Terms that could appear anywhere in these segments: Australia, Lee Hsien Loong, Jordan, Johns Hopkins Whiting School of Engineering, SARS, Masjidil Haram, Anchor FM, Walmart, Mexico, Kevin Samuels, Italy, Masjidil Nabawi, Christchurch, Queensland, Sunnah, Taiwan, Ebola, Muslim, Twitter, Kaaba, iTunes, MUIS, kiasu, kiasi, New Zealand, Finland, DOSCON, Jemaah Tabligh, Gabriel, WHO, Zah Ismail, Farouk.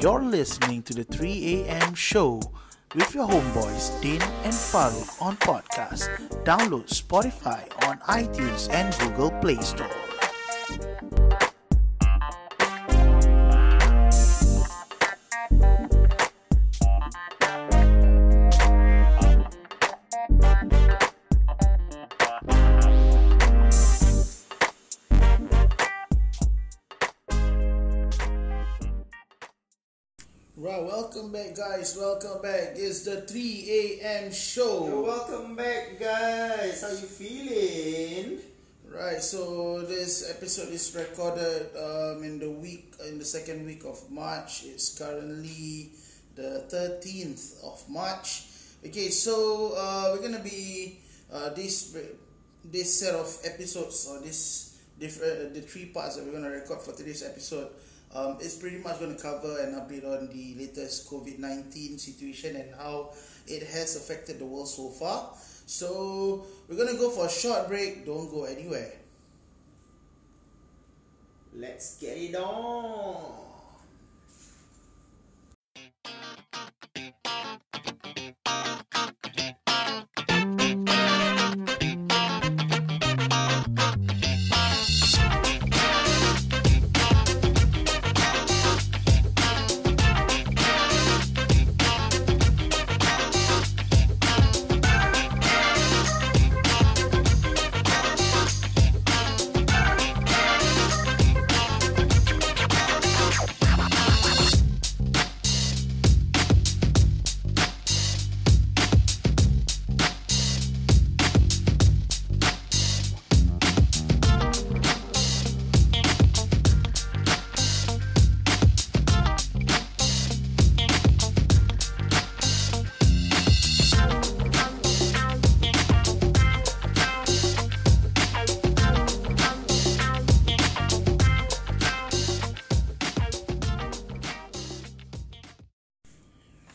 You're listening to The 3 A.M. Show with your homeboys Din and Farouk on podcast. Download Spotify on iTunes and Google Play Store. Guys, welcome back. It's the 3 a.m. show. Yo, welcome back, guys. How you feeling? Right. So this episode is recorded in the second week of March. It's currently the 13th of March. Okay. So we're gonna be this set of episodes, or this different the three parts that we're gonna record for today's episode. It's pretty much going to cover an update on the latest COVID-19 situation and how it has affected the world so far. So we're going to go for a short break. Don't go anywhere. Let's get it on.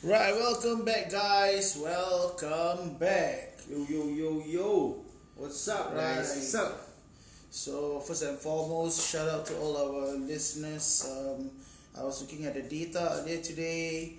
Right, welcome back, guys. Welcome back. Yo. What's up, guys? What's up? So, first and foremost, shout out to all our listeners. I was looking at the data earlier today.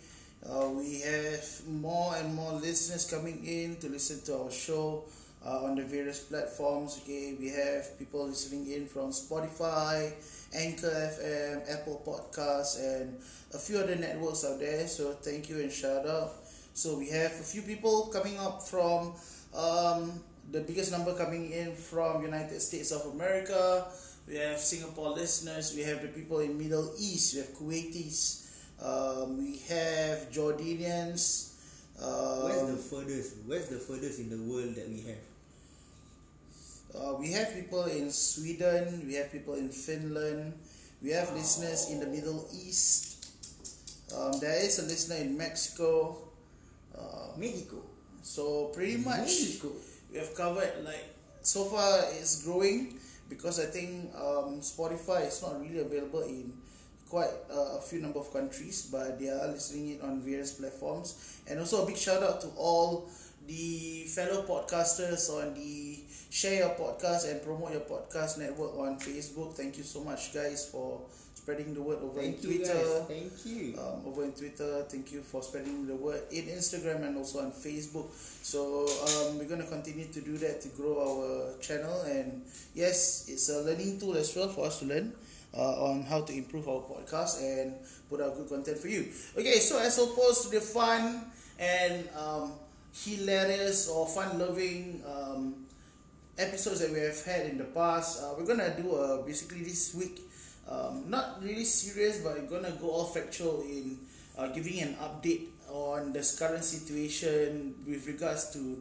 We have more and more listeners coming in to listen to our show on the various platforms. Okay, we have people listening in from Spotify, Anchor FM, Apple Podcasts, and a few other networks out there. So thank you and shout out. So we have a few people coming up from the biggest number coming in from United States of America. We have Singapore listeners. We have the people in Middle East. We have Kuwaitis. We have Jordanians. Where's the furthest in the world that we have? We have people in Sweden, we have people in Finland, we have listeners in the Middle East. There is a listener in Mexico. Mexico. So pretty much Mexico. We have covered, like, so far it's growing because I think Spotify is not really available in quite a few number of countries, but they are listening it on various platforms. And also a big shout out to all the fellow podcasters on the Share Your Podcast and Promote Your Podcast network on Facebook. Thank you so much, guys, for spreading the word over in Twitter. Thank you. Over in Twitter, thank you for spreading the word in Instagram and also on Facebook. So we're going to continue to do that to grow our channel. And yes, it's a learning tool as well for us to learn on how to improve our podcast and put out good content for you. Okay, so as opposed to the fun and hilarious or fun-loving episodes that we have had in the past, we're gonna do basically this week not really serious, but we're gonna go all factual in giving an update on the current situation with regards to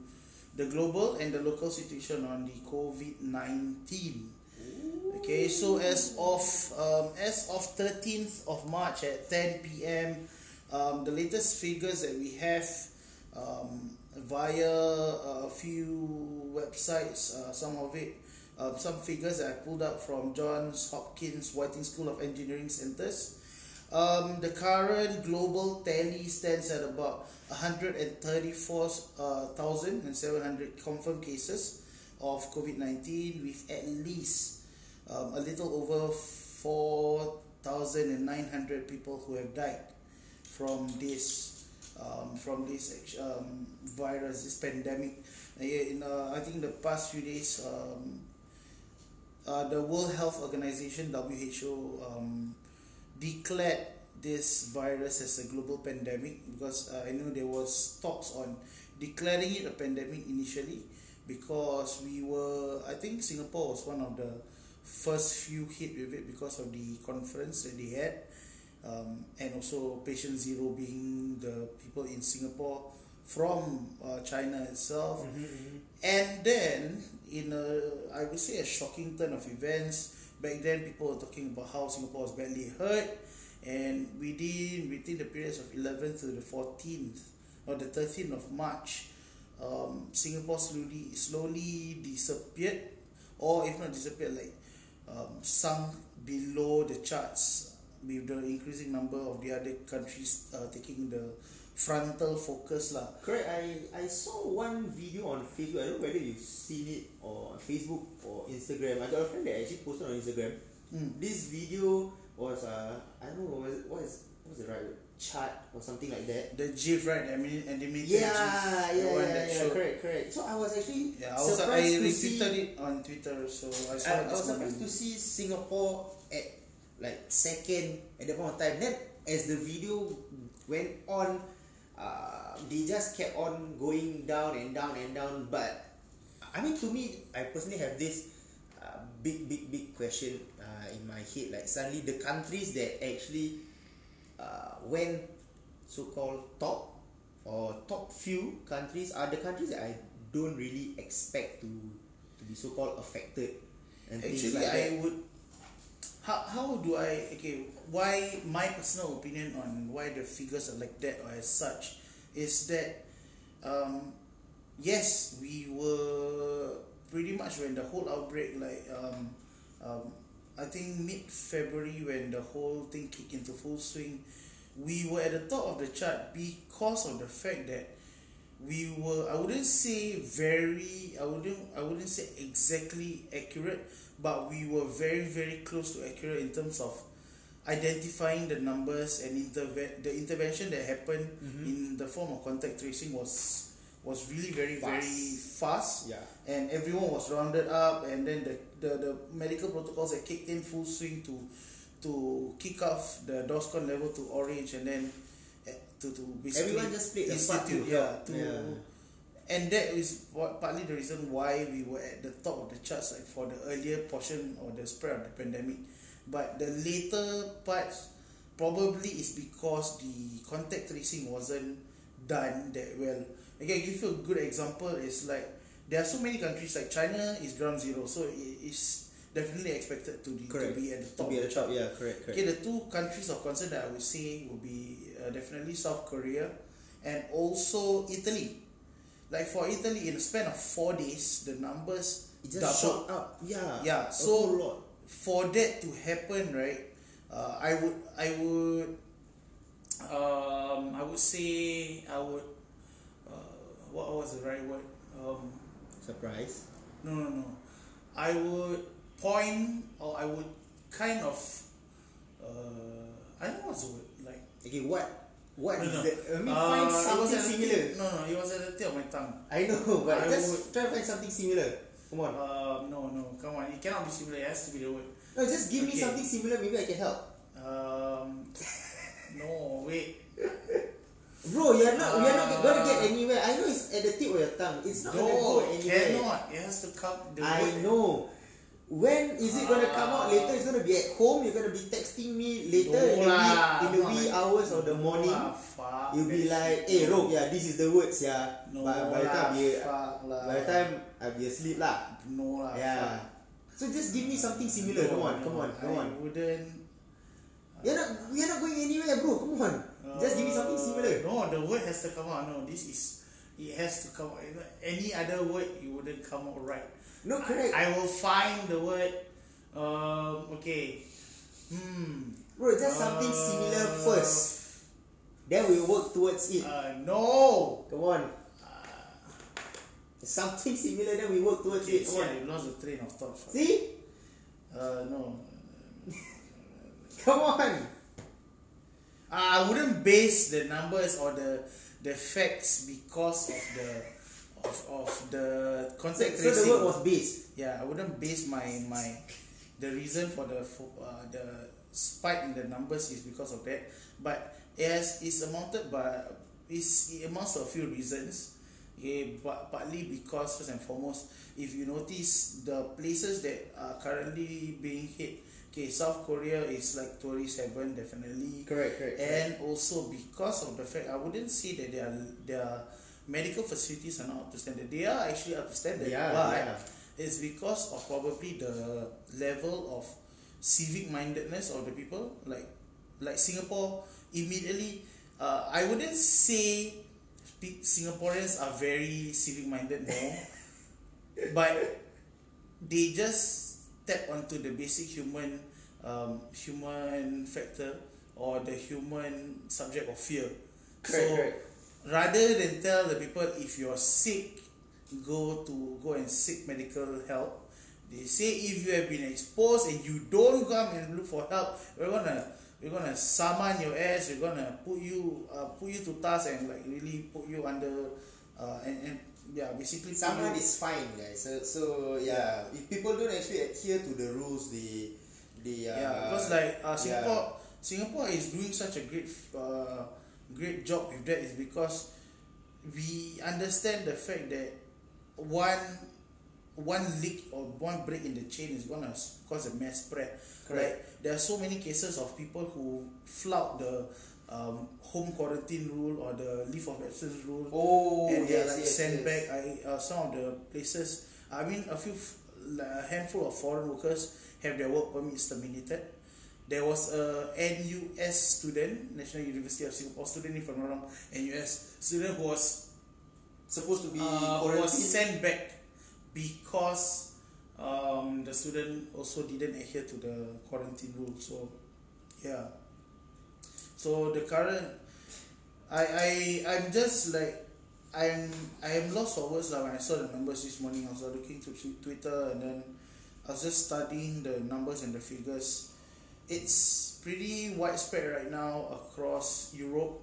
the global and the local situation on the COVID-19. Okay, so as of 13th of March at 10 p.m., the latest figures that we have via a few websites, some figures that I pulled up from Johns Hopkins Whiting School of Engineering Centers. The current global tally stands at about 134,700 confirmed cases of COVID-19, with at least a little over 4,900 people who have died. from this virus, this pandemic. I think the past few days, the World Health Organization (WHO) declared this virus as a global pandemic, because I know there was talks on declaring it a pandemic initially, because I think Singapore was one of the first few hit with it because of the conference that they had, and also patient zero being the people in Singapore from China itself. And then I would say a shocking turn of events, back then people were talking about how Singapore was badly hurt, and within the periods of 11th to the 14th or the 13th of March, Singapore slowly disappeared, or if not disappeared, sunk below the charts, with the increasing number of the other countries taking the frontal focus lah. Correct. I saw one video on Facebook. I don't know whether you've seen it on Facebook or Instagram. I got a friend that actually posted on Instagram. This video was I don't know what is the right word, chart or something like that. The GIF, right? I mean, animated. Yeah, correct. So I was actually surprised to see. I retweeted it on Twitter, so I saw it. I was surprised to see Singapore at second at the point of time. Then as the video went on, they just kept on going down and down and down. But I mean, to me, I personally have this big question in my head. Suddenly the countries that actually went so-called top or top few countries are the countries that I don't really expect to be so-called affected. And actually, why my personal opinion on why the figures are like that or as such is that yes, we were pretty much when the whole outbreak I think mid-February, when the whole thing kicked into full swing, we were at the top of the chart because of the fact that we were, I wouldn't say exactly accurate, but we were very, very close to accurate in terms of identifying the numbers, and the intervention that happened in the form of contact tracing was really very fast. Yeah. And everyone was rounded up, and then the medical protocols that kicked in full swing to kick off the DOSCON level to orange, and then to basically everyone just played institute and that is partly the reason why we were at the top of the charts for the earlier portion or the spread of the pandemic. But the later parts probably is because the contact tracing wasn't done that well. Again, give you a good example is there are so many countries, China is ground zero, so it is definitely expected to be at the top. Correct. Okay, the two countries of concern that I would say would be definitely South Korea and also Italy. For Italy, in the span of 4 days, the numbers just shot up. Yeah. So for that to happen, right? What was the right word? Surprise? No. I don't know what's the word. Okay, what is that? I mean, find something similar. It was at the tip of my tongue. I know, but try to find something similar. Come on. Come on. It cannot be similar. It has to be the word. No, just give me something similar. Maybe I can help. No, wait. Bro, you're not gonna get anywhere. I know it's at the tip of your tongue. It's not gonna go anywhere. Cannot. It has to come. I know. When is it gonna come out later? It's gonna be at home. You're gonna be texting me later in the wee hours of the morning. You'll be hey, Rob, this is the words, By the time I'll be asleep, lah. No lah. Yeah. So just give me something similar. Come on. You're not going anywhere, bro. Come on. Just give me something similar. No, the word has to come out. No, it has to come out. Any other word, it wouldn't come out right. No, correct. I will find the word. Bro, just something similar first. Then we work towards it. No. Come on. Something similar, then we work towards it. Come on. You lost the train of thought. See? No. Come on. I wouldn't base the numbers or the facts because of the contact tracing. So the word was based. Yeah, I wouldn't base my the reason for the spike in the numbers is because of that. But yes, it amounts to a few reasons. Okay, but partly because first and foremost, if you notice the places that are currently being hit, okay, South Korea is like tourist heaven, definitely. Correct. And also because of the fact, I wouldn't say that their medical facilities are not up to standard. They are actually up to standard, but it's because of probably the level of civic mindedness of the people. Like Singapore, immediately, I wouldn't say Singaporeans are very civic minded now, but they just tap onto the basic human factor or the human subject of fear. Correct. Rather than tell the people if you're sick, go and seek medical help, they say if you have been exposed and you don't come and look for help, we're gonna summon your ass. We're gonna put you to task and like really put you under basically. Summon is fine, guys. So if people don't actually adhere to the rules, because Singapore is doing such a great job with that is because we understand the fact that one leak or one break in the chain is gonna cause a mass spread. Correct. Like, there are so many cases of people who flout the home quarantine rule or the leave of absence rule. Oh, and they're sent back. Some of the places. I mean, a handful of foreign workers have their work permits terminated. There was a NUS student, National University of Singapore student, if I'm not wrong, NUS student who was supposed to be sent back. Because the student also didn't adhere to the quarantine rule, so the current I'm just like I am lost for words when I saw the numbers this morning. I was looking through Twitter and then I was just studying the numbers and the figures. It's pretty widespread right now across Europe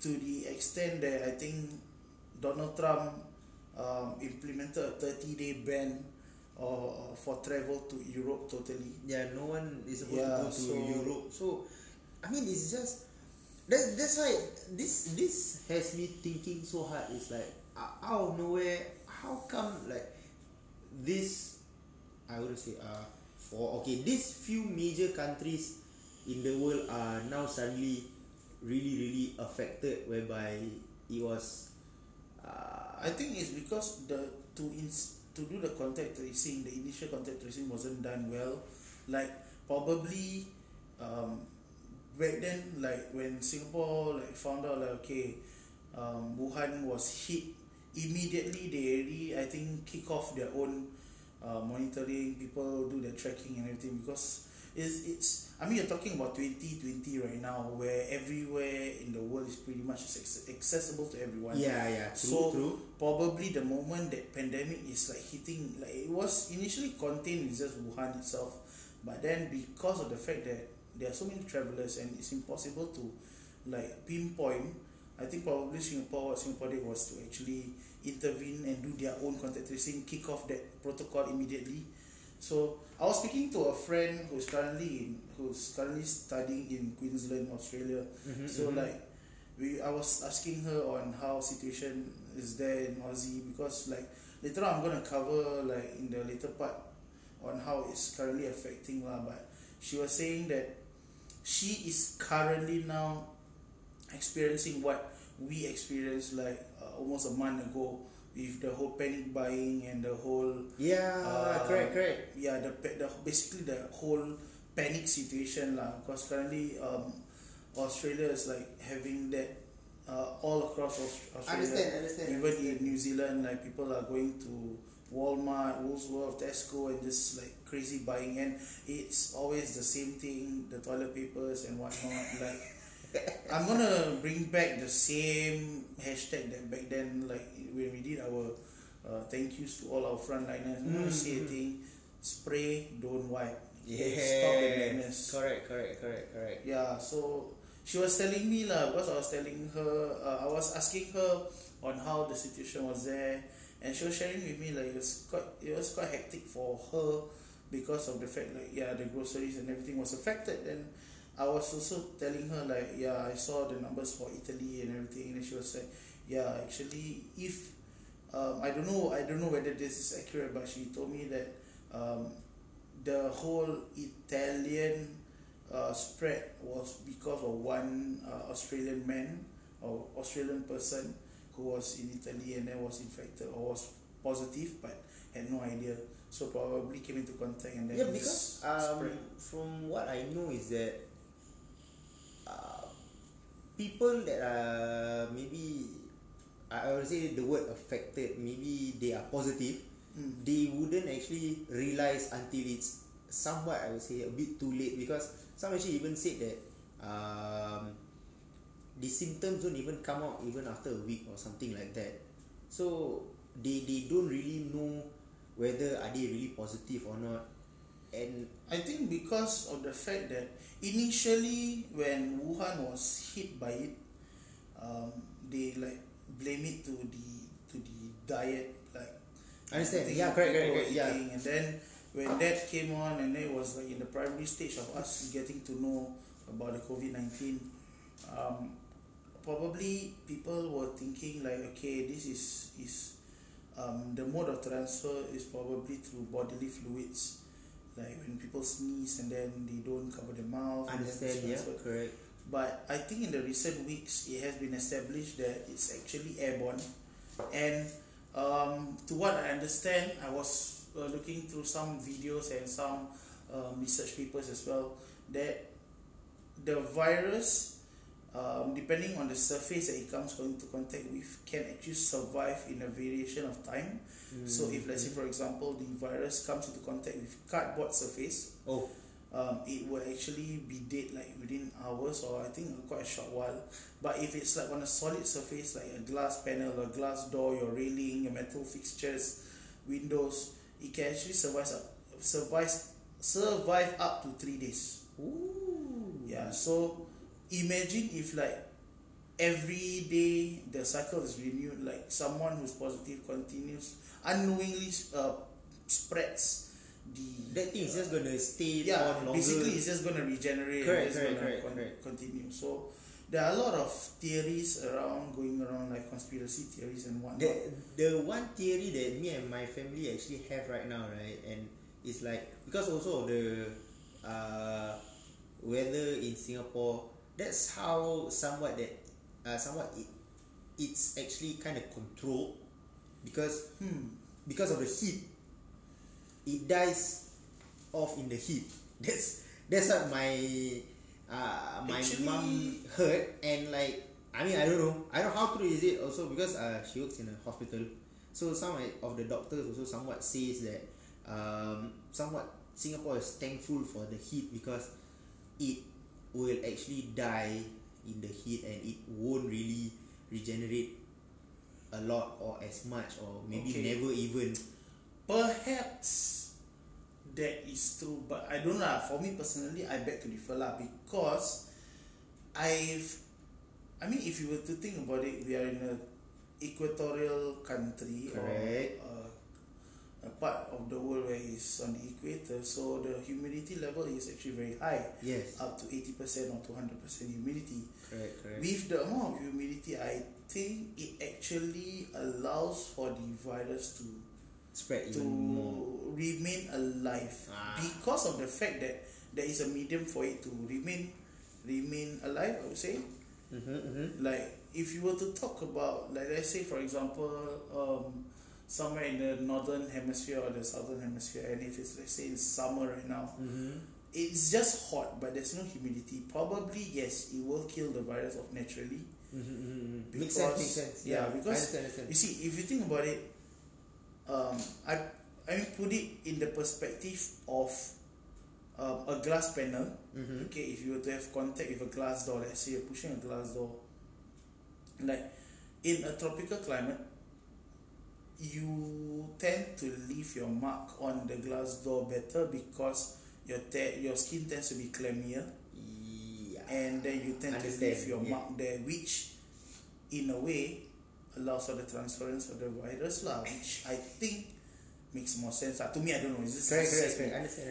to the extent that I think Donald Trump implemented a 30-day ban or for travel to Europe totally. Yeah, no one is supposed to go to Europe. So, I mean, it's just that's why this has me thinking so hard. It's like out of nowhere, how come like this? I would say these few major countries in the world are now suddenly really really affected, whereby it was. I think it's because to do the contact tracing, the initial contact tracing wasn't done well. Like probably back then, like when Singapore found out Wuhan was hit, immediately they I think kick off their own monitoring. People do their tracking and everything because it's I mean you're talking about 2020 right now where everywhere in the world is pretty much accessible to everyone. True. Probably the moment that pandemic is hitting, it was initially contained in just Wuhan itself, but then because of the fact that there are so many travelers and it's impossible to pinpoint, I think probably Singapore did was to actually intervene and do their own contact tracing, kick off that protocol immediately. So I was speaking to a friend who's currently studying in Queensland, Australia. Mm-hmm, so mm-hmm. I was asking her on how situation is there in Aussie because later on I'm gonna cover in the later part on how it's currently affecting lah. But she was saying that she is currently now experiencing what we experienced almost a month ago. With the whole panic buying and the whole correct yeah the basically the whole panic situation lah. Because currently Australia is having that all across Australia. Understand. Even in New Zealand people are going to Walmart, Woolworths, Tesco and just crazy buying, and it's always the same thing, the toilet papers and whatnot. I'm gonna bring back the same hashtag that back then, when we did our thank yous to all our frontliners. I'm gonna say a thing: spray, don't wipe. Yeah. Stop the madness. Correct. Yeah. So she was telling me lah, because I was telling her, I was asking her on how the situation was there, and she was sharing with me like it was quite hectic for her because of the fact like the groceries and everything was affected. And I was also telling her like I saw the numbers for Italy and everything, and she was like actually if I don't know whether this is accurate, but she told me that the whole Italian spread was because of one Australian man or Australian person who was in Italy and then was infected or was positive but had no idea, so probably came into contact and then because spread. From what I know is that people that are maybe, I would say the word affected, maybe they are positive, they wouldn't actually realize until it's somewhat, I would say, a bit too late, because some actually even said that the symptoms don't even come out even after a week or something like that. So they don't really know whether are they really positive or not. And I think because of the fact that initially when Wuhan was hit by it, they like blame it to the diet, like I understand. Yeah, correct. Yeah. And then when that came on, and it was like in the primary stage of us getting to know about the COVID-19, probably people were thinking like, okay, this is the mode of transfer is probably through bodily fluids, like when people sneeze and then they don't cover their mouth. Understand? Yeah, correct. But I think in the recent weeks, it has been established that it's actually airborne, and to what I understand, I was looking through some videos and some research papers as well, that the virus, depending on the surface that it comes into contact with, can actually survive in a variation of time. So if, let's say for example, the virus comes into contact with cardboard surface, it will actually be dead like within hours or I think quite a short while. But if it's like on a solid surface like a glass panel, a glass door, your railing, your metal fixtures, windows, it can actually survive up to 3 days. Ooh. Yeah, so imagine if like every day the cycle is renewed, like someone who's positive continues unknowingly spreads the... That thing is just going to stay on longer. Basically it's just going to regenerate. Correct, continue. So there are a lot of theories going around, like conspiracy theories and whatnot. The one theory that me and my family actually have right now, right, and it's like, because also of the weather in Singapore, that's how it's actually kind of controlled, because of the heat, it dies off in the heat. That's what my... my mum heard, and like I don't know how true is it also, because she works in a hospital, so some of the doctors also somewhat says that somewhat Singapore is thankful for the heat, because it will actually die in the heat and it won't really regenerate a lot or as much, or maybe never even. Perhaps that is true, but I don't know. For me personally, I beg to differ lah, because I mean, if you were to think about it, we are in an equatorial country, correct, or a part of the world where it's on the equator, so the humidity level is actually very high. Yes, up to 80% or 200% humidity. Correct. With the amount of humidity, I think it actually allows for the virus to spread to remain alive, because of the fact that there is a medium for it to remain alive, I would say. Like if you were to talk about, like let's say for example, somewhere in the northern hemisphere or the southern hemisphere, and if it's, let's say, in summer right now, it's just hot but there's no humidity, probably yes, it will kill the virus off naturally. Because, makes sense. Yeah, because I understand. You see, if you think about it, I put it in the perspective of a glass panel. Okay, if you were to have contact with a glass door, let's say you're pushing a glass door, like in a tropical climate, you tend to leave your mark on the glass door better, because your skin tends to be clammier. and then you tend to leave your mark there, which in a way allows for the transference of the virus, which I think makes more sense. To me, I don't know. Is this correct?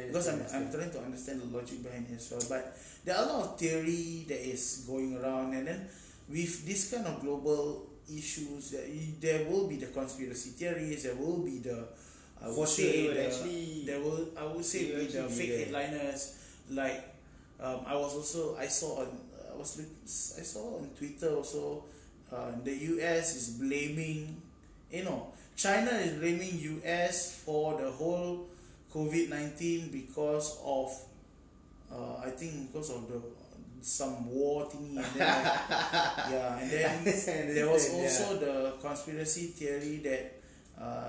Because I'm trying to understand the logic behind it as well. But there are a lot of theory that is going around, and then with this kind of global issues, there will be the conspiracy theories. There will be the I would say the fake headliners. Like I saw on Twitter also. The US is blaming, China is blaming US for the whole COVID-19 because of, some war thingy. And then, there was also the conspiracy theory that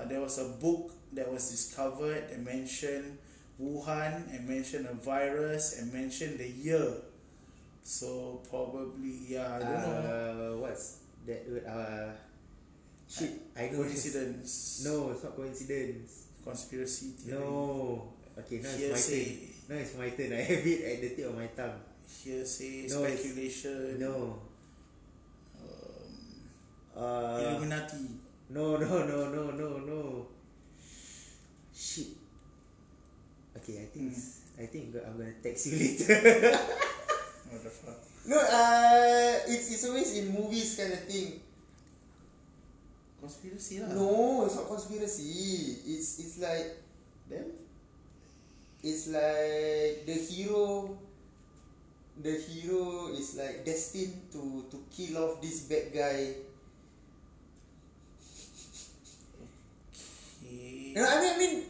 there was a book that was discovered that mentioned Wuhan and mentioned a virus and mentioned the year. So probably, I don't know. What's that word? Coincidence. No, it's not coincidence. Conspiracy theory. No. Okay, now it's my turn. I have it at the tip of my tongue. Hearsay, speculation. No. Illuminati. No. Shit. Okay, I think I'm gonna text you later. What the fuck? No, it's always in movies kind of thing. Conspiracy lah. No, it's not conspiracy. It's like them. It's like the hero. The hero is like destined to kill off this bad guy. Okay. No, I mean.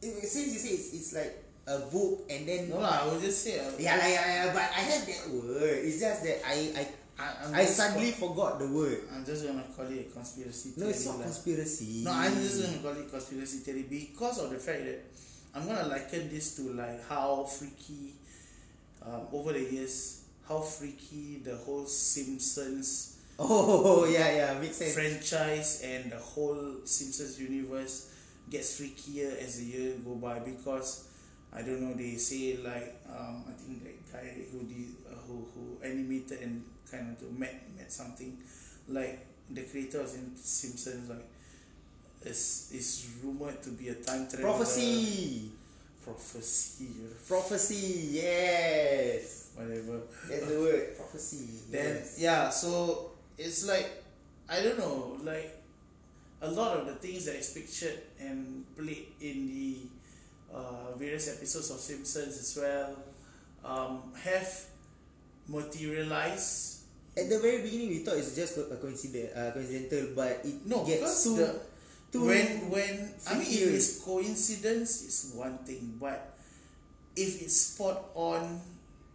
Since you say it's like a book and then I will just say but I have that word. It's just that I suddenly forgot the word. I'm just gonna call it a conspiracy theory. No, it's not conspiracy. No, I'm just gonna call it conspiracy theory because of the fact that I'm gonna liken this to like how freaky over the years how freaky the whole Simpsons makes sense. Franchise and the whole Simpsons universe gets freakier as the years go by because I don't know. They say like I think that guy who animated and kind of met something, like the creator of Simpsons, like is rumored to be a time traveler. Prophecy. Yes. Whatever. That's the word. Prophecy. Then so it's like I don't know. Like a lot of the things that is pictured and played in the various episodes of Simpsons as well have materialized. At the very beginning, we thought it's just a coincidental, but it gets to when I mean, if it's coincidence, it's one thing, but if it's spot on,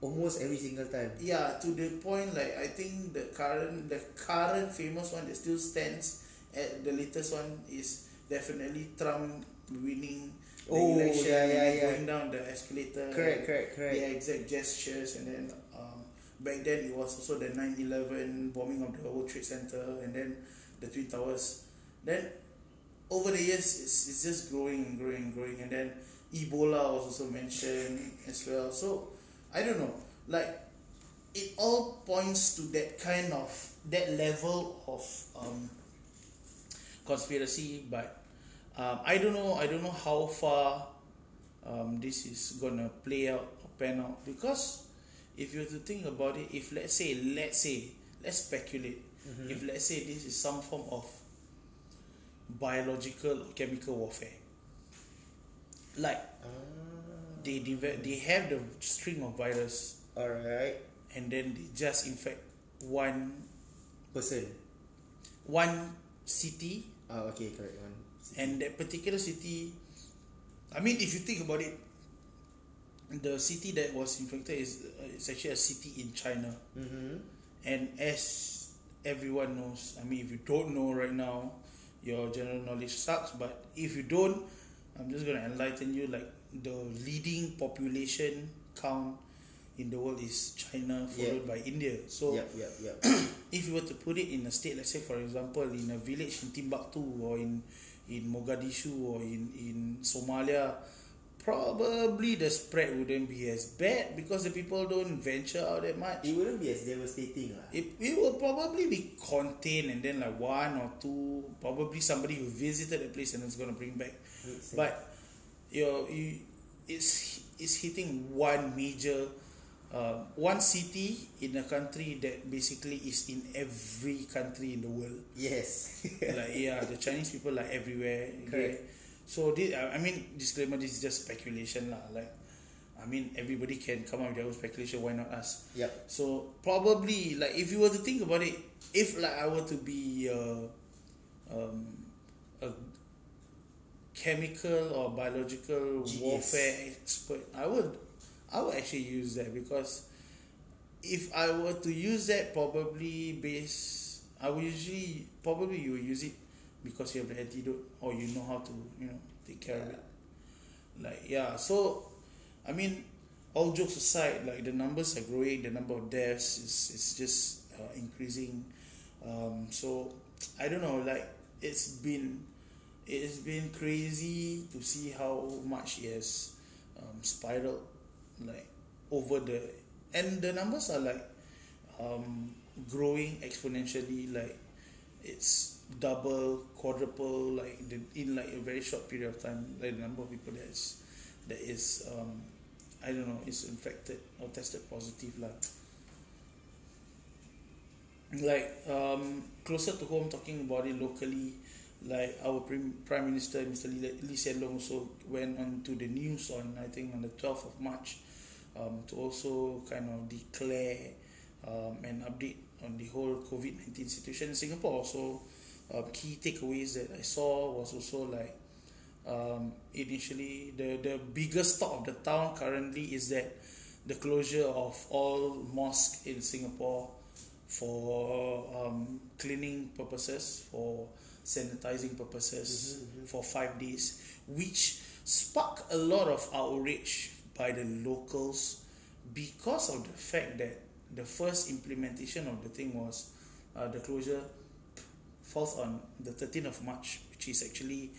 almost every single time. Yeah, to the point like I think the current famous one that still stands at the latest one is definitely Trump winning. The election going down the escalator. Correct. The exact gestures, and then back then it was also the 9/11 bombing of the World Trade Center, and then the Twin Towers. Then over the years, it's just growing, and then Ebola was also mentioned as well. So I don't know, like it all points to that kind of that level of conspiracy, but. I don't know how far this is gonna play out or pan out, because if you have to think about it, if let's speculate, if let's say this is some form of biological or chemical warfare, like they have the string of virus, alright, and then they just infect one person, one city. Oh, okay, correct one. And that particular city, I mean, if you think about it, the city that was infected is actually a city in China. Mm-hmm. And as everyone knows, I mean, if you don't know right now, your general knowledge sucks. But if you don't, I'm just going to enlighten you. Like the leading population count in the world is China, followed by India. So if you were to put it in a state, let's say, for example, in a village in Timbuktu or in Mogadishu or in Somalia, probably the spread wouldn't be as bad because the people don't venture out that much. It wouldn't be as devastating. It will probably be contained, and then like one or two, probably somebody who visited the place and is going to bring back. But it's hitting one major, one city in a country that basically is in every country in the world. Yes. The Chinese people are everywhere. Correct. Yeah. So this, I mean, disclaimer, this is just speculation lah. Everybody can come up with their own speculation. Why not us? Yeah. So probably, if you were to think about it, if I were to be a chemical or biological warfare expert, I would actually use that, because if I were to use that, you would use it because you have the antidote, or you know how to, take care of it. So, all jokes aside, the numbers are growing, the number of deaths is just increasing. So, I don't know, it's been crazy to see how much it has spiraled, and the numbers are growing exponentially, it's double, quadruple, in a very short period of time, the number of people is infected or tested positive lah. Closer to home, talking about it locally, our Prime Minister Mr. Lee Hsien Loong also went on to the news on the 12th of March to also kind of declare an update on the whole COVID-19 situation in Singapore. Also, key takeaways that I saw was also initially the biggest talk of the town currently is that the closure of all mosques in Singapore for cleaning purposes, for sanitizing purposes, mm-hmm. for 5 days, which sparked a lot of outrage by the locals because of the fact that the first implementation of the thing was the closure falls on the 13th of March, which is actually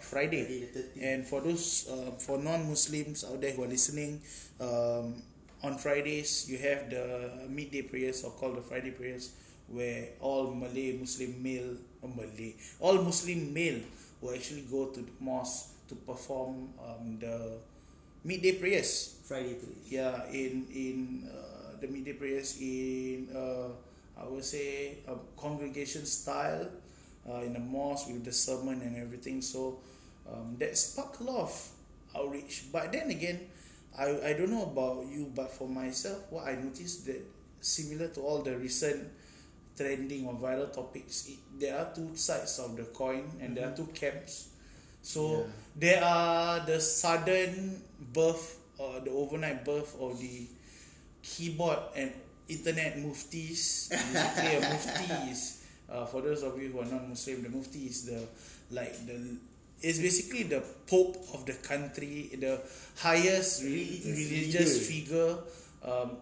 Friday. And for those for non-Muslims out there who are listening, on Fridays you have the midday prayers, or called the Friday Prayers, where all Muslim male will actually go to the mosque to perform the midday prayers. Friday prayers. Yeah, the midday prayers in a congregation style, in a mosque with the sermon and everything. So that sparked a lot of outrage. But then again, I don't know about you, but for myself, what I noticed that similar to all the recent trending or viral topics, there are two sides of the coin, and mm-hmm. there are two camps. So there are the sudden birth, the overnight birth of the keyboard and internet muftis. Basically, a mufti is, for those of you who are non-Muslim, the mufti is basically the pope of the country, the highest religious figure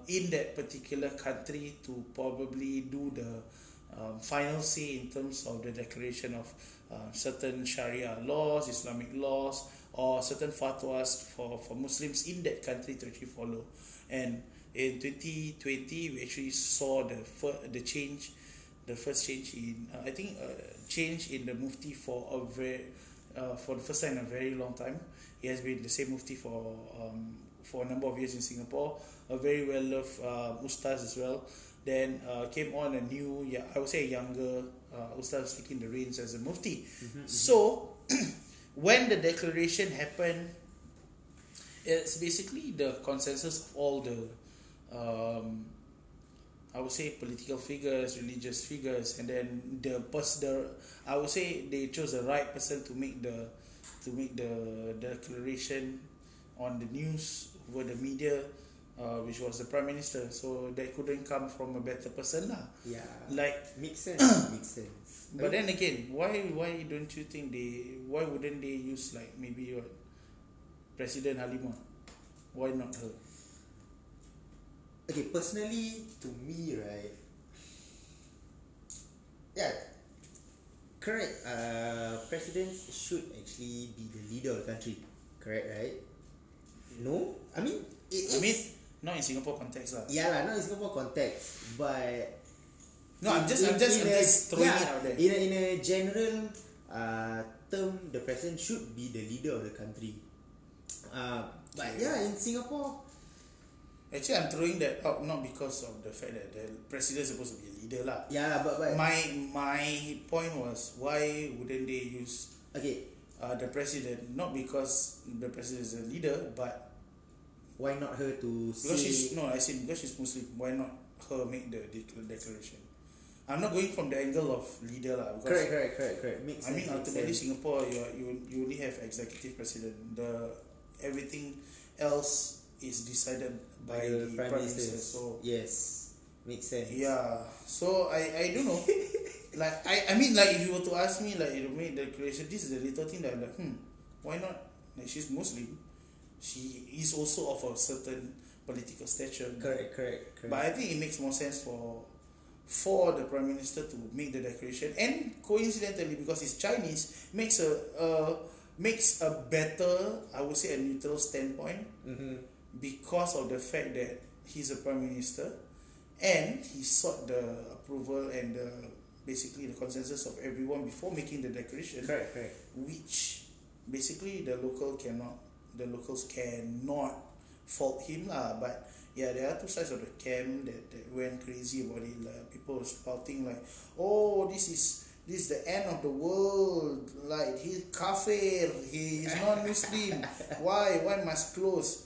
in that particular country, to probably do the final say in terms of the declaration of certain Sharia laws, Islamic laws, or certain fatwas for Muslims in that country to actually follow. And in 2020, we actually saw change in the mufti for the first time in a very long time. He has been the same mufti for a number of years in Singapore, a very well loved ustaz as well. Then came on a new, younger ustaz taking the reins as a mufti. Mm-hmm, so when the declaration happened, it's basically the consensus of all the political figures, religious figures, and then they chose the right person to make the declaration on the news over the media, which was the Prime Minister. So that couldn't come from a better person lah. Yeah. Makes sense. Makes sense. But then again, why don't you think why wouldn't they use maybe your President Halimah? Why not her? Okay, personally, to me, right? Yeah, correct. Presidents should actually be the leader of the country, correct, right? No, I mean, not in Singapore context lah. Yeah lah, not in Singapore context, but no, I'm just throwing it out there. In a general term, the president should be the leader of the country. But in Singapore, actually, I'm throwing that out not because of the fact that the president is supposed to be a leader lah. Yeah, but my point was, why wouldn't they use the president? Not because the president is a leader, but why not her to because she's Muslim. Why not her make the declaration? I'm not going from the angle of leader lah. Correct. Makes sense. I mean, ultimately, Singapore, you only have executive president. Everything else is decided by the prime minister. So yes, makes sense. Yeah. So I don't know. Like I mean, if you were to ask me, like, you made the declaration. This is the little thing that I'm like, why not? Like, she's Muslim. She is also of a certain political stature. Correct. But I think it makes more sense for the prime minister to make the declaration, and coincidentally, because he's Chinese, makes a better, I would say, a neutral standpoint, because of the fact that he's a prime minister, and he sought the approval and basically the consensus of everyone before making the declaration. Correct. Which basically the locals cannot fault him lah. But yeah, there are two sides of the camp that went crazy about it. Like, people were spouting like, "Oh, this is the end of the world. Like, he's kafir. He is non-Muslim. Why must close?"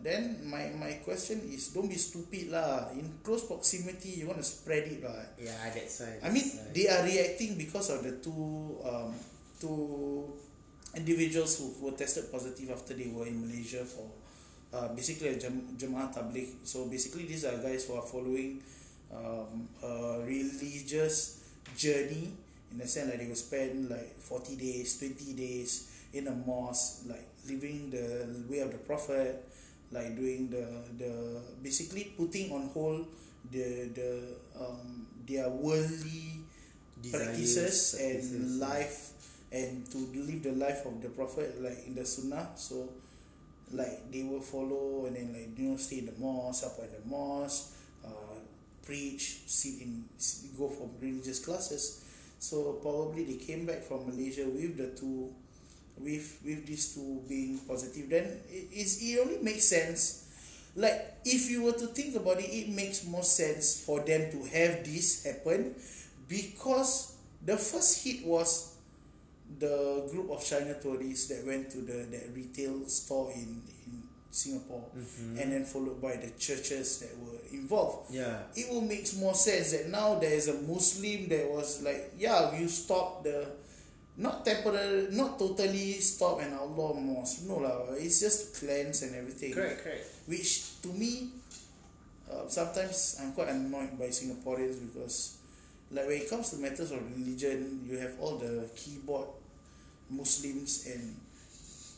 Then my question is, don't be stupid lah. In close proximity, you want to spread it lah. Yeah, that's right. I mean, they are reacting because of the two individuals who were tested positive after they were in Malaysia for basically a Jemaah Tabligh. So basically, these are guys who are following a religious journey, in the sense that they will spend like 40 days, 20 days in a mosque, like living the way of the Prophet, like doing the basically putting on hold their worldly practices and life, and to live the life of the Prophet, like in the Sunnah. So like, they will follow, and then, like, you know, stay in the mosque, up at the mosque, preach, go for religious classes. So probably they came back from Malaysia with these two being positive. Then it only makes sense. Like, if you were to think about it, it makes more sense for them to have this happen, because the first hit was the group of China tourists that went to that retail store in Singapore, and then followed by the churches that were involved. Yeah, it will make more sense that now there is a Muslim that was like, you stop the, not temporary, not totally stop and outlaw mosque. No lah, it's just cleanse and everything. Correct. Which to me, sometimes I'm quite annoyed by Singaporeans, because like, when it comes to matters of religion, you have all the keyboard Muslims and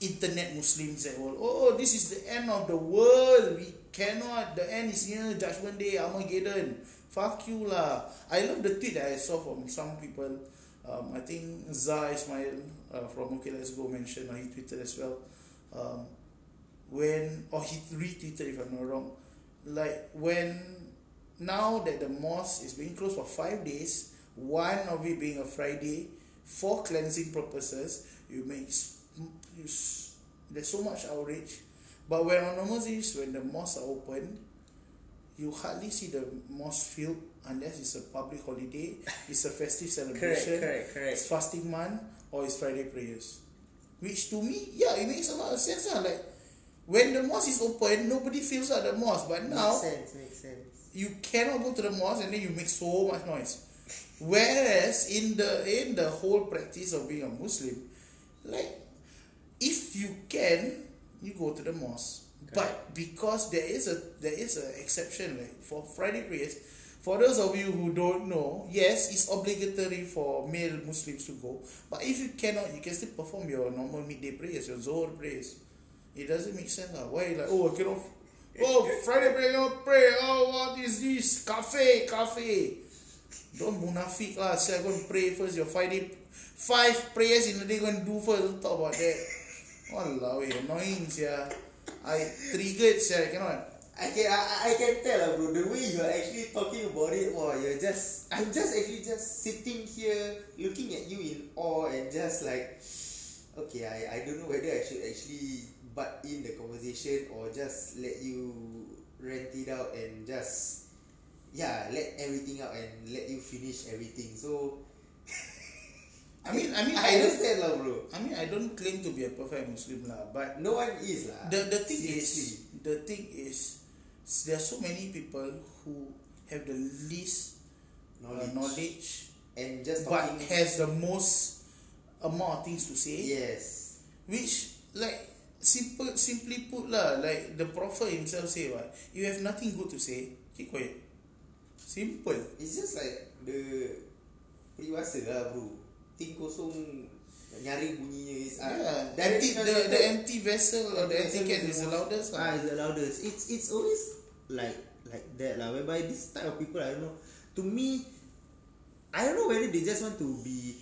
internet Muslims that will, this is the end of the world, we cannot, the end is near, Judgment Day, Armageddon, fuck you lah. I love the tweet that I saw from some people. I think Zah Ismail from OK Let's Go mentioned, or he tweeted as well, he retweeted, if I'm not wrong, like, when now that the mosque is being closed for 5 days, one of it being a Friday, for cleansing purposes, there's so much outrage. But when on normal days, when the mosques are open, you hardly see the mosque filled unless it's a public holiday, it's a festive celebration, correct. It's fasting month, or it's Friday prayers. Which to me, it makes a lot of sense. Like, when the mosque is open, nobody fills out the mosque. But now, makes sense. You cannot go to the mosque, and then you make so much noise. Whereas in the whole practice of being a Muslim, like, if you can, you go to the mosque. Okay. But because there is a exception, like for Friday prayers, for those of you who don't know, yes, it's obligatory for male Muslims to go. But if you cannot, you can still perform your normal midday prayers, your Zohar prayers. It doesn't make sense lah. Why like, I cannot? Friday prayer, don't pray. What is this? Cafe. Don't munafik lah. So I go and pray first. Your Friday, 5 prayers in a day, go and do first. Don't talk about that. Walao, annoying sia. I triggered, sir. I cannot. I can tell, bro. The way you're actually talking about it, or you're just, I'm just actually just sitting here looking at you in awe and just like, okay, I don't know whether I should actually butt in the conversation or just let you rant it out and just, yeah, let everything out and let you finish everything. So, I mean, I understand lah, bro. I mean, I don't claim to be a perfect Muslim lah, but no one is lah. The thing is, there are so many people who have the least knowledge and just but has the most amount of things to say. Yes, which like. Simply put lah, like the Prophet himself say, what? You have nothing good to say, keep quiet. Simple. It's just like the peribahasa lah, bro. Ting kosong nyaring bunyinya is the empty vessel or the empty can is the loudest. It's the loudest. It's always like that lah. Whereby this type of people, I don't know. To me, I don't know whether they just want to be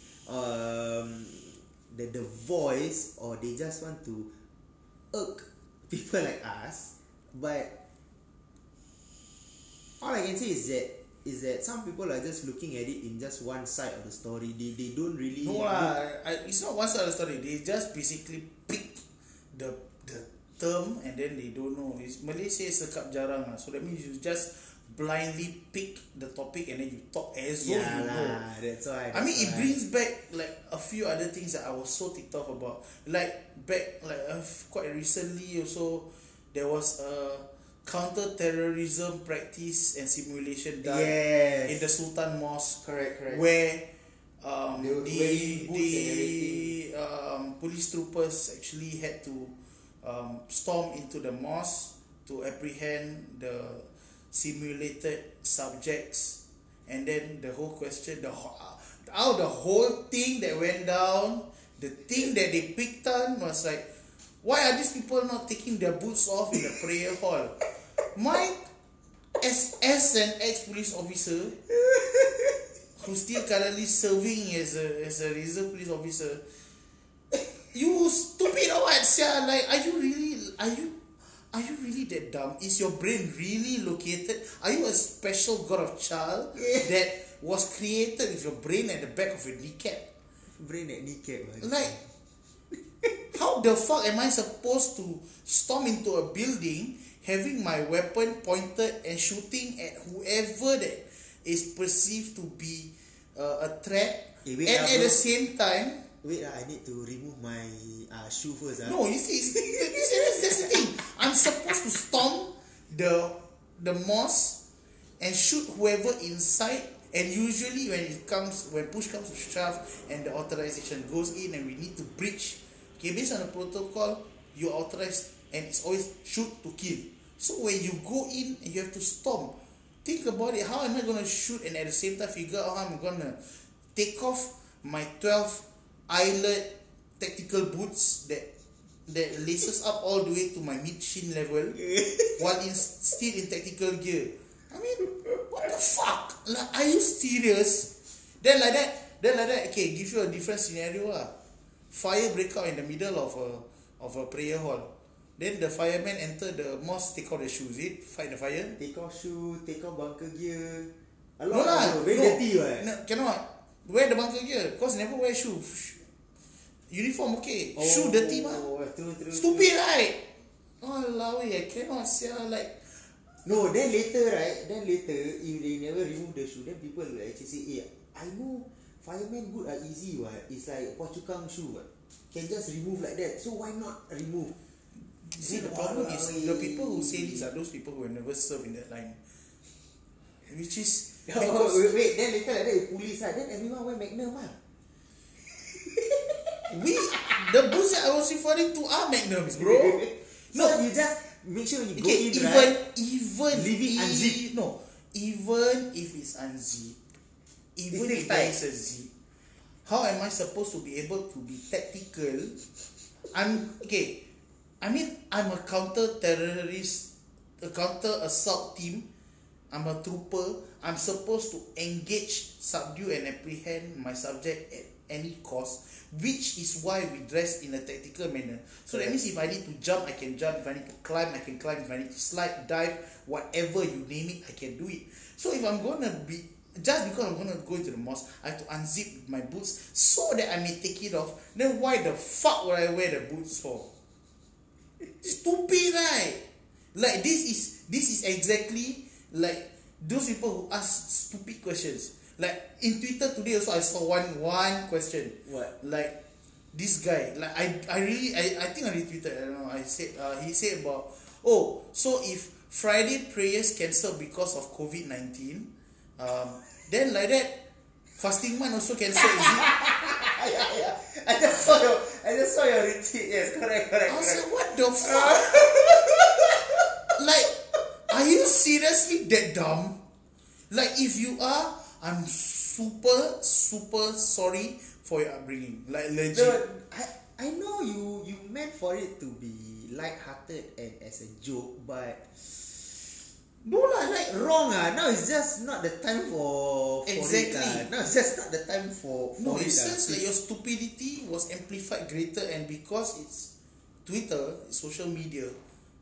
the voice or they just want to irk people like us, but all I can say is that some people are just looking at it in just one side of the story. They don't really it's not one side of the story. They just basically pick the term and then they don't know. It's Malay says sekap jarang, so that means you just blindly pick the topic and then you talk as though you know. That's why. I mean, it brings back like a few other things that I was so ticked off about. Like back quite recently also, there was a counter-terrorism practice and simulation done in the Sultan Mosque. Correct. Where the police troopers actually had to storm into the mosque to apprehend the simulated subjects, and then the whole question, the whole thing that went down, the thing that they picked on was like, why are these people not taking their boots off in the prayer hall? My as an ex-police officer who still currently serving as a reserve police officer, you stupid or what, sir? Like, are you really that dumb? Is your brain really located? Are you a special god of child that was created with your brain at the back of your kneecap? Brain at kneecap, man. Like, how the fuck am I supposed to storm into a building having my weapon pointed and shooting at whoever that is perceived to be a threat? At the same time... Wait, I need to remove my shoe first. No, you see, that's the thing. I'm supposed to storm the mosque and shoot whoever inside. And usually when push comes to shove and the authorization goes in and we need to breach, okay, based on the protocol, you're authorized and it's always shoot to kill. So when you go in and you have to storm, think about it. How am I going to shoot and at the same time figure out how I'm going to take off my 12 eyelet tactical boots that laces up all the way to my mid-shin level while still in tactical gear? I mean, what the fuck? Like, are you serious? Then like that, okay, give you a different scenario. Fire break out in the middle of a prayer hall. Then the firemen enter the mosque, take off the shoes, fight the fire. Take off shoes, take off bunker gear. No, cannot. Wear the bunker gear, cause never wear shoes. Uniform okay, shoe dirty mah. Stupid right? Walao, I cannot say like. No, then later, if they never remove the shoe, then people will actually say, I know fireman boot are easy what. It's like pocukang shoe what. Can just remove like that. So why not remove? See, the problem is the people who say this are those people who have never served in that line, which is. Wait, then later like that is police lah. Then everyone wear Magnum lah. The boots that I was referring to are Magnums, bro. No, so you just make sure you go in right. Even if it's unzipped, even if there is a zip, how am I supposed to be able to be tactical? I'm a counter assault team. I'm a trooper. I'm supposed to engage, subdue and apprehend my subject at any cost, which is why we dress in a tactical manner. So that means if I need to jump, I can jump. If I need to climb, I can climb. If I need to slide, dive, whatever you name it, I can do it. So if I'm going to be, just because I'm going to go into the mosque, I have to unzip my boots so that I may take it off. Then why the fuck would I wear the boots for? Stupid, right? Like this is exactly like those people who ask stupid questions. Like in Twitter today also I saw one question. What? Like this guy, like I think I retweeted, I don't know, I said he said about, oh, so if Friday prayers cancelled because of COVID-19, then like that fasting month also cancelled, is it? Yeah. I just saw your retweet, yes, correct. I was like, what the fuck? Like, are you seriously that dumb? Like, if you are, I'm super, super sorry for your upbringing. Like, legit. I know you meant for it to be light-hearted and as a joke, but no lah, like wrong ah. Now it's just not the time for exactly. It, now it's just not the time for no, it sounds like your stupidity was amplified greater, and because it's Twitter, it's social media,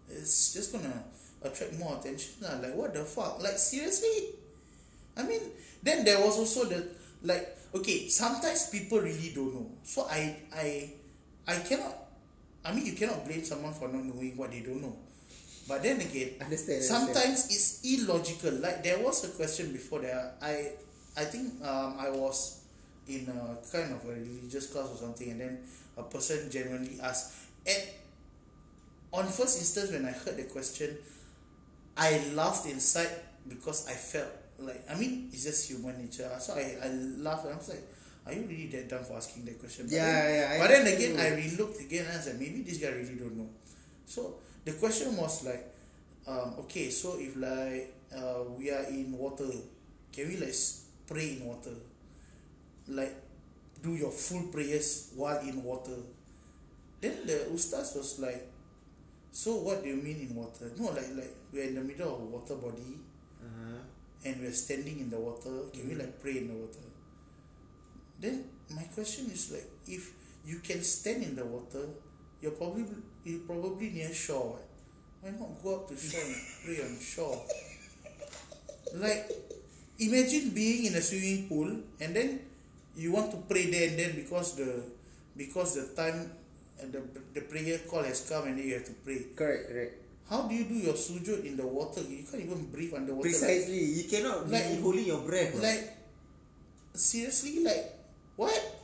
it's just gonna attract more attention lah. Like what the fuck? Like seriously? I mean, then there was also the, like, okay, sometimes people really don't know. So I mean, you cannot blame someone for not knowing what they don't know. But then again, sometimes it's illogical. Like, there was a question before there. I think I was in a kind of a religious class or something, and then a person genuinely asked. And on first instance, when I heard the question, I laughed inside because I felt, like, I mean, it's just human nature. So I laughed and I was like, are you really that dumb for asking that question? But then again, I relooked again and I said, maybe this guy really don't know. So the question was like, okay, so if like we are in water, can we like pray in water? Like do your full prayers while in water? Then the ustaz was like, so what do you mean in water? No, like we're in the middle of a water body. Uh-huh. And we're standing in the water, can we like pray in the water? Then my question is like, if you can stand in the water, you're probably near shore. Why not go up to shore and pray on shore? Like, imagine being in a swimming pool and then you want to pray there, and then because the time the prayer call has come and then you have to pray. Correct. How do you do your sujud in the water? You can't even breathe underwater. Precisely. Like, you cannot be holding your breath. Like, seriously, like, what?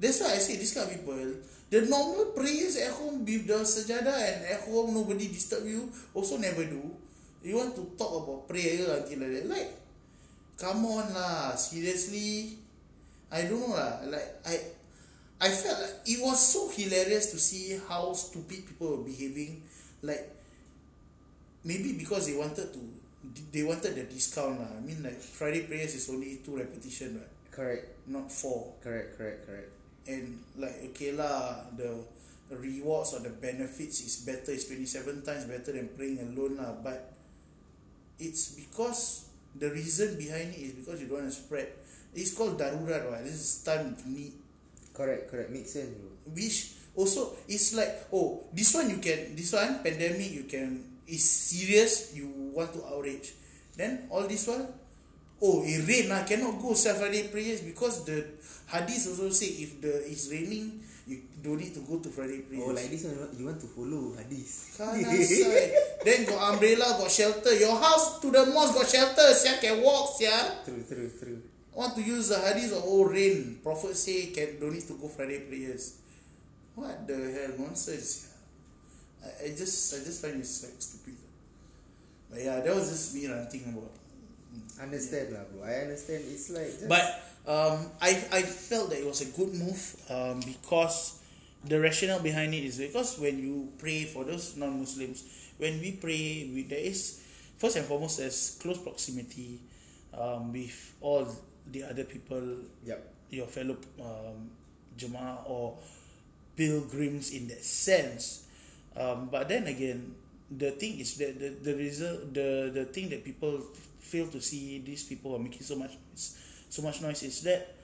That's why I say this kind of people, the normal prayers at home with the sajadah and at home nobody disturb you, also never do. You want to talk about prayer until like that. Like, come on lah, seriously. I don't know lah. Like, I felt like it was so hilarious to see how stupid people were behaving. Like, maybe because they wanted the discount lah. I mean, like, Friday prayers is only 2 repetition, right? Correct. Not 4. Correct. And like, okay lah, the rewards or the benefits is better. It's 27 times better than praying alone lah. But it's because the reason behind it is because you don't want to spread. It's called darurat, right? This is time of need. Correct. Makes sense, bro. Which also, it's like, oh, this one, pandemic, is serious, you want to outrage. Then, all this one, oh, it rain, I cannot go Friday prayers because the hadith also say if it's raining, you don't need to go to Friday prayers. Oh, like this one, you want to follow hadith. Then got umbrella, got shelter. Your house to the mosque got shelter, siya, can walk, siya. True. Want to use the hadith of, oh, rain, prophet say, don't need to go Friday prayers. What the hell, nonsense! I just find it like stupid. But yeah, that was just me ranting about. Understand lah, bro. I understand. It's like. Just... But I felt that it was a good move. Because the rationale behind it is because when you pray for those non-Muslims, when we pray, there is first and foremost as close proximity, with all the other people. Yep. Your fellow Jamaah or pilgrims in that sense, but then again, the thing is that the thing that people fail to see, these people are making so much noise is that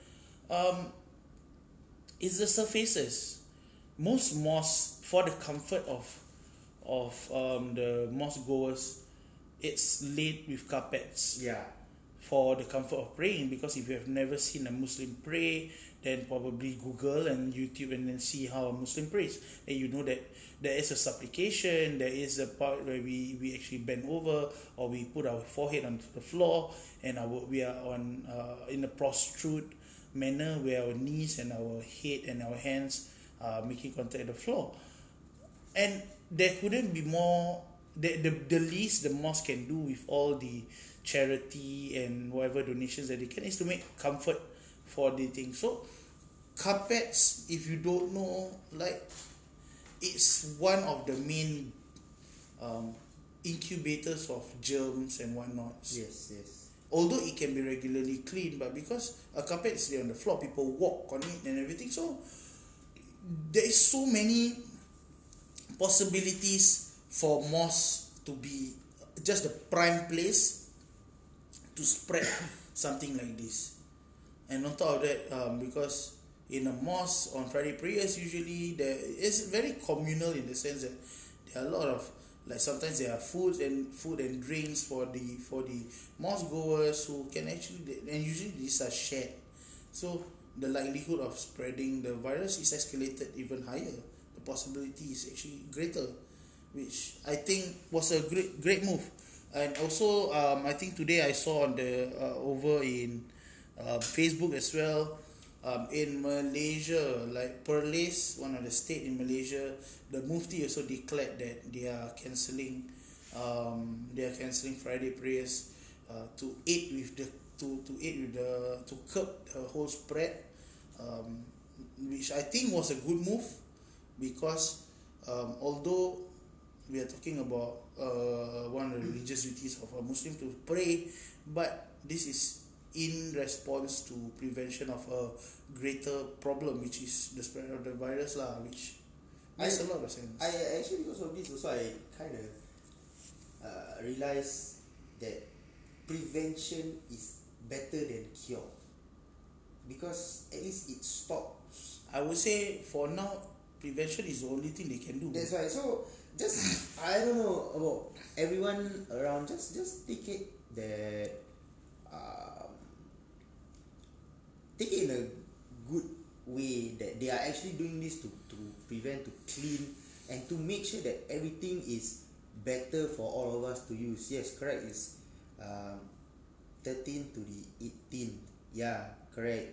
is the surfaces. Most mosques, for the comfort of the mosque goers, it's laid with carpets. Yeah. For the comfort of praying, because if you have never seen a Muslim pray, then probably Google and YouTube and then see how a Muslim prays. And you know that there is a supplication, there is a part where we actually bend over or we put our forehead onto the floor, and we are in a prostrate manner where our knees and our head and our hands are making contact with the floor. And there couldn't be more, the least the mosque can do with all the charity and whatever donations that they can is to make comfort for the thing. So carpets, if you don't know, like, it's one of the main incubators of germs and whatnot. Yes. Although it can be regularly cleaned, but because a carpet is there on the floor, people walk on it and everything. So there is so many possibilities for mosques to be just the prime place to spread something like this. And on top of that, because in a mosque on Friday prayers, usually there is very communal in the sense that there are a lot of, like, sometimes there are food and drinks for the mosque goers who can actually, and usually these are shared. So the likelihood of spreading the virus is escalated even higher. The possibility is actually greater, which I think was a great move. And also, I think today I saw on the over in Facebook as well, in Malaysia, like Perlis, one of the state in Malaysia, the Mufti also declared that they are cancelling Friday prayers to aid with to curb the whole spread, which I think was a good move, because although we are talking about one of the religious duties of a Muslim to pray, but this is in response to prevention of a greater problem, which is the spread of the virus, which makes a lot of sense. I actually, because of this also, I kind of realised that prevention is better than cure, because at least it stops. I would say for now, prevention is the only thing they can do. That's right. So just, I don't know about everyone around, just take it that take it in a good way, that they are actually doing this to prevent, to clean, and to make sure that everything is better for all of us to use. Yes, correct. It's 13 to the 18th. Yeah, correct.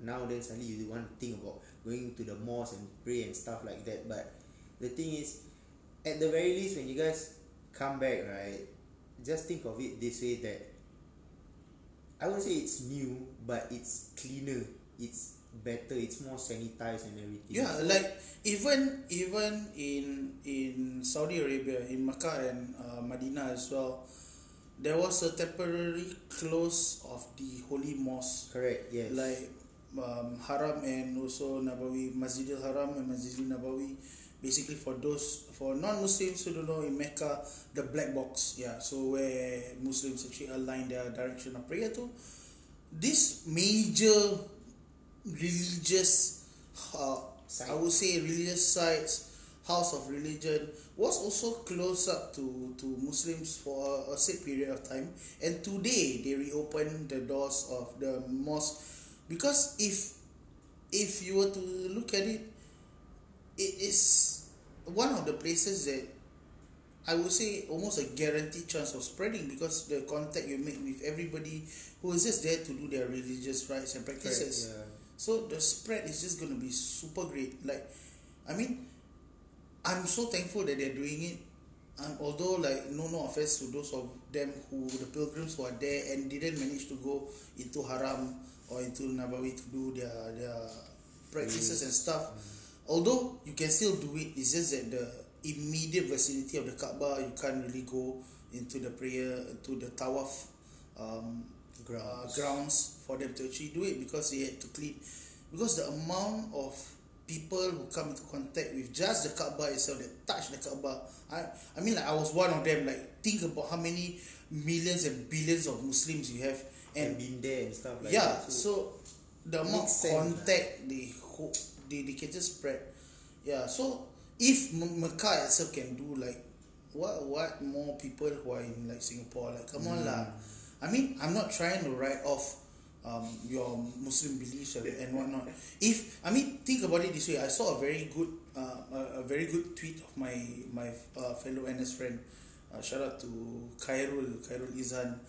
Now then suddenly you want to think about going to the mosque and pray and stuff like that. But the thing is, at the very least, when you guys come back, right, just think of it this way, that I won't say it's new, but it's cleaner, it's better, it's more sanitized and everything. Yeah, like even in Saudi Arabia, in Makkah and Medina as well, there was a temporary close of the holy mosque. Correct. Yes. Like Haram and also Nabawi, Masjidil Haram and Masjidil Nabawi. Basically, for non-Muslims who don't know, in Mecca, the black box, yeah, so where Muslims actually align their direction of prayer to. This major religious, I would say religious sites, house of religion, was also closed up to Muslims for a set period of time. And today, they reopened the doors of the mosque, because if you were to look at it, it is one of the places that I would say almost a guaranteed chance of spreading, because the contact you make with everybody who is just there to do their religious rites and practices. Right, yeah. So the spread is just going to be super great. Like, I mean, I'm so thankful that they're doing it. And although, like, no offense to those of them the pilgrims who are there and didn't manage to go into Haram or into Nabawi to do their practices and stuff. Mm-hmm. Although you can still do it, it's just that the immediate vicinity of the Kaaba, you can't really go into the prayer, to the tawaf grounds for them to actually do it, because they had to clean. Because the amount of people who come into contact with just the Kaaba itself, that touch the Kaaba, I mean, like, I was one of them. Like, think about how many millions and billions of Muslims you have and been there and stuff like that. Yeah, so the amount of contact they hope they can just spread. Yeah, so if Makkah itself can do, like, what more people who are in, like, Singapore, like, come on lah. I mean, I'm not trying to write off your Muslim beliefs and whatnot. If, I mean, think about it this way. I saw a very good tweet of my fellow NS friend. Shout out to Khairul Izan.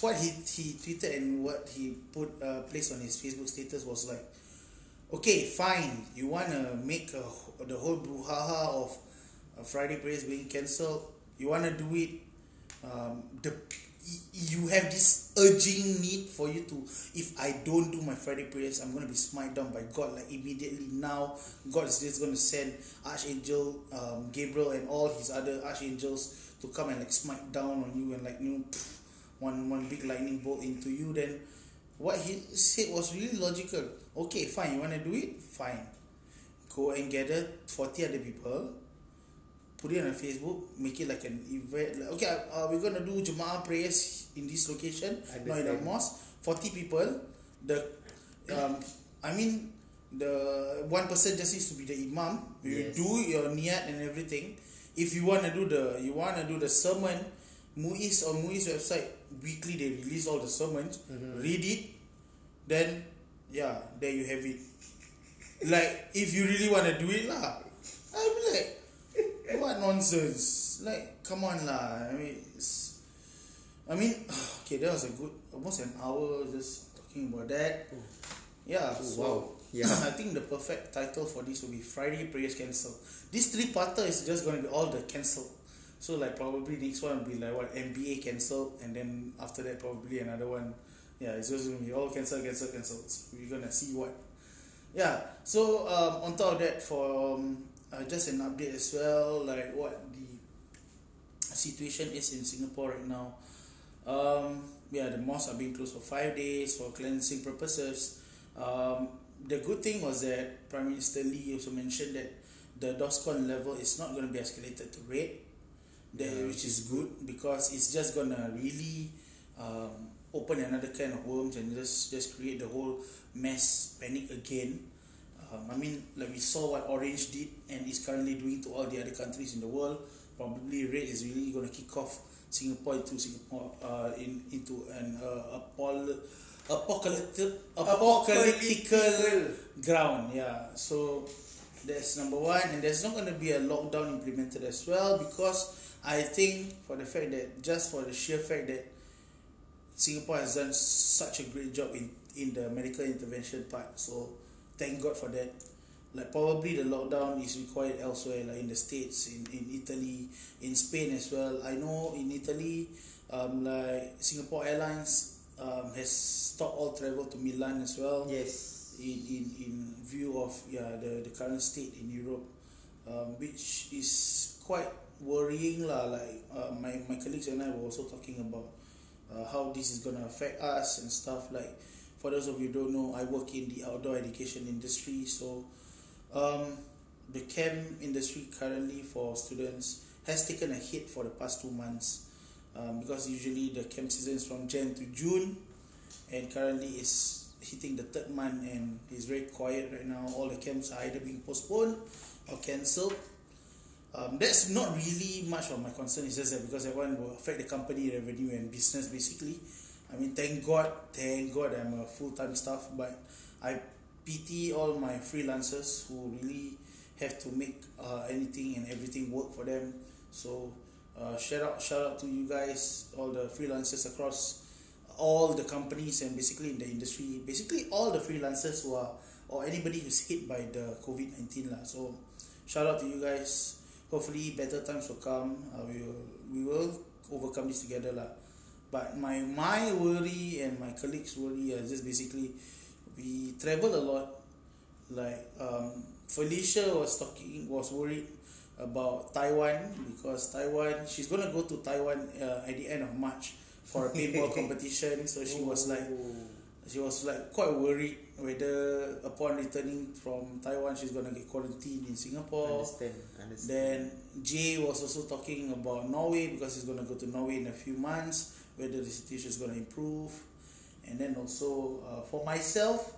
What he tweeted and what he placed on his Facebook status was like, okay, fine, you want to make the whole brouhaha of Friday Prayers being cancelled, you want to do it, you have this urging need for you to, if I don't do my Friday Prayers, I'm going to be smited down by God, like, immediately now. God is just going to send Archangel Gabriel and all his other archangels to come and, like, smite down on you and, like, you know, one big lightning bolt into you. Then what he said was really logical. Okay, fine, you want to do it? Fine. Go and gather 40 other people, put it on Facebook, make it like an event. Like, okay, we're going to do Jemaah prayers in this location, not in a mosque. 40 people. The one person just needs to be the imam. You do your niyat and everything. If you want to do the sermon, MUIS or MUIS website, weekly they release all the sermons. Read it, then there you have it. Like, if you really want to do it lah, I'll be like, what nonsense, like, come on lah. I mean okay, that was a good almost an hour just talking about that. I think the perfect title for this will be Friday Prayers Cancelled. This three-parter is just going to be all the cancelled. So, like, probably next one will be like what, MBA cancelled, and then after that probably another one. Yeah, it's just going to be all cancelled. So we're going to see what. Yeah, so on top of that, for just an update as well, like what the situation is in Singapore right now. The mosques are being closed for 5 days for cleansing purposes. The good thing was that Prime Minister Lee also mentioned that the DOSCON level is not going to be escalated to red. Which is good, because it's just gonna really open another can of worms and just create the whole mass panic again. Like, we saw what Orange did and is currently doing to all the other countries in the world. Probably red is really gonna kick off Singapore into an apocalyptic ground. Yeah, so that's number one, and there's not gonna be a lockdown implemented as well, because I think for the sheer fact that Singapore has done such a great job in the medical intervention part. So thank God for that. Like, probably the lockdown is required elsewhere, like in the States, in Italy, in Spain as well. I know in Italy, Singapore Airlines has stopped all travel to Milan as well. Yes. In view of the current state in Europe, which is quite worrying lah. Like, my colleagues and I were also talking about how this is gonna affect us and stuff. Like, for those of you who don't know, I work in the outdoor education industry, so the camp industry currently for students has taken a hit for the past 2 months, because usually the camp season is from Jan to June, and currently it's hitting the third month and it's very quiet right now. All the camps are either being postponed or cancelled. That's not really much of my concern. It's just that because everyone will affect the company revenue and business basically. I mean, thank God I'm a full-time staff, but I pity all my freelancers who really have to make anything and everything work for them. So shout out to you guys, all the freelancers across all the companies and basically in the industry, basically all the freelancers who are, or anybody who's hit by the COVID-19 lah. So shout out to you guys. Hopefully better times will come. We will overcome this together lah. But my worry and my colleagues' worry are just basically, we travel a lot. Like Felicia was worried about Taiwan, because she's gonna go to Taiwan at the end of March for a paintball competition. So she was quite worried whether upon returning from Taiwan she's gonna get quarantined in Singapore. Understand. Then Jay was also talking about Norway, because he's gonna go to Norway in a few months, whether the situation is gonna improve. And then also for myself,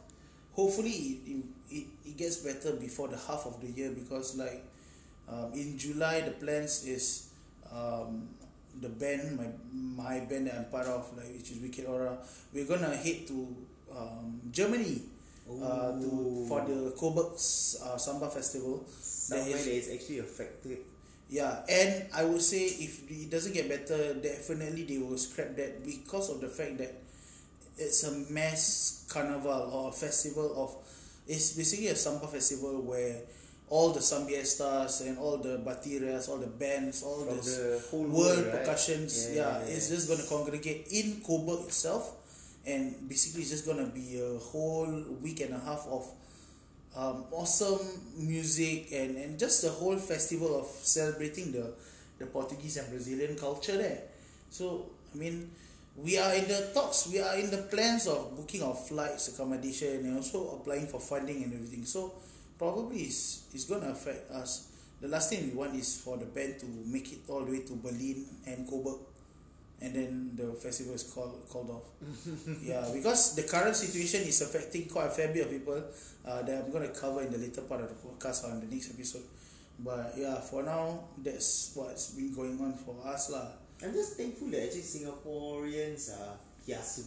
hopefully it gets better before the half of the year, because like in July the plans is the band, my band that I'm part of, like, which is Wicked Aura, we're gonna head to Germany for the Coburg Samba Festival. Somewhere that is actually affected. Yeah, and I would say if it doesn't get better, definitely they will scrap that, because of the fact that it's a mass carnival or a festival of, it's basically a samba festival where all the sambiestas and all the batirias, all the bands, all the whole world right? percussions, yeah, it's just going to congregate in Coburg itself, and basically it's just going to be a whole week and a half of awesome music and just the whole festival of celebrating the Portuguese and Brazilian culture there. So, I mean, we are in the talks, we are in the plans of booking our flights, accommodation, and also applying for funding and everything. So, probably it's going to affect us. The last thing we want is for the band to make it all the way to Berlin and Coburg, and then the festival is called off. Yeah, because the current situation is affecting quite a fair bit of people that I'm going to cover in the later part of the podcast or in the next episode. But yeah, for now, that's what's been going on for us lah. I'm just thankful that actually Singaporeans are kiasu.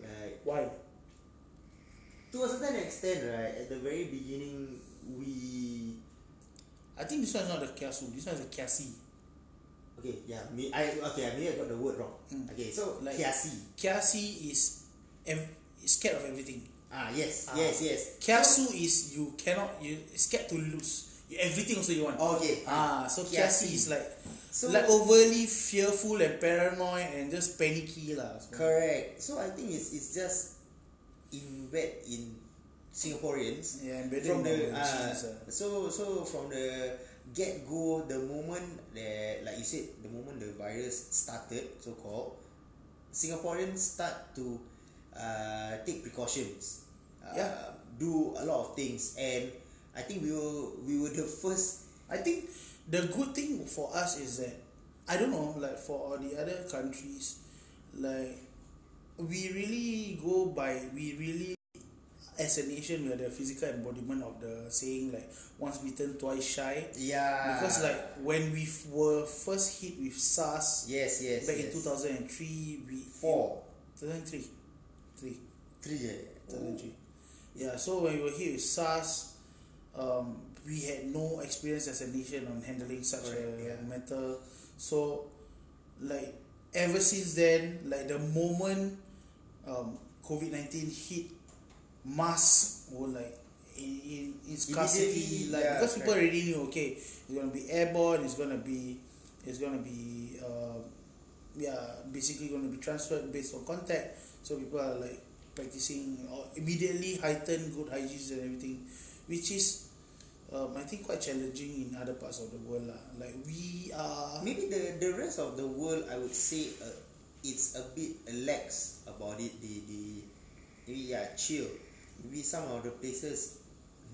Like, why? To a certain extent, right, at the very beginning, I think this one's not a kiasu, this one's a kiasi. Okay, yeah, maybe I got the word wrong. Okay, so like kiasi. Kiasi is scared of everything. Yes. Kiasu is you cannot, you scared to lose. Everything also you want. Okay. So kiasi is like, so, like overly fearful and paranoid and just panicky lah. So. Correct. So I think it's just embedded in Singaporeans. Yeah, embedded from in the so from the get go, the moment that, like you said, the moment the virus started, so called, Singaporeans start to take precautions, do a lot of things, and I think we were the first. I think the good thing for us is that, I don't know, like for the other countries, like we really as a nation, we are the physical embodiment of the saying like once bitten, twice shy. Yeah. Because like when we were first hit with SARS, in 2003, 2003. Yeah. So when we were hit with SARS, we had no experience as a nation on handling such a matter. So, like ever since then, like the moment COVID-19 hit. Mask or like in scarcity, like because people already knew, okay, it's gonna be airborne, it's gonna be basically gonna be transferred based on contact. So people are like practicing or immediately heightened good hygiene and everything, which is I think quite challenging in other parts of the world lah. Like we are maybe the rest of the world, I would say it's a bit lax about it. Maybe chill. Maybe some of the places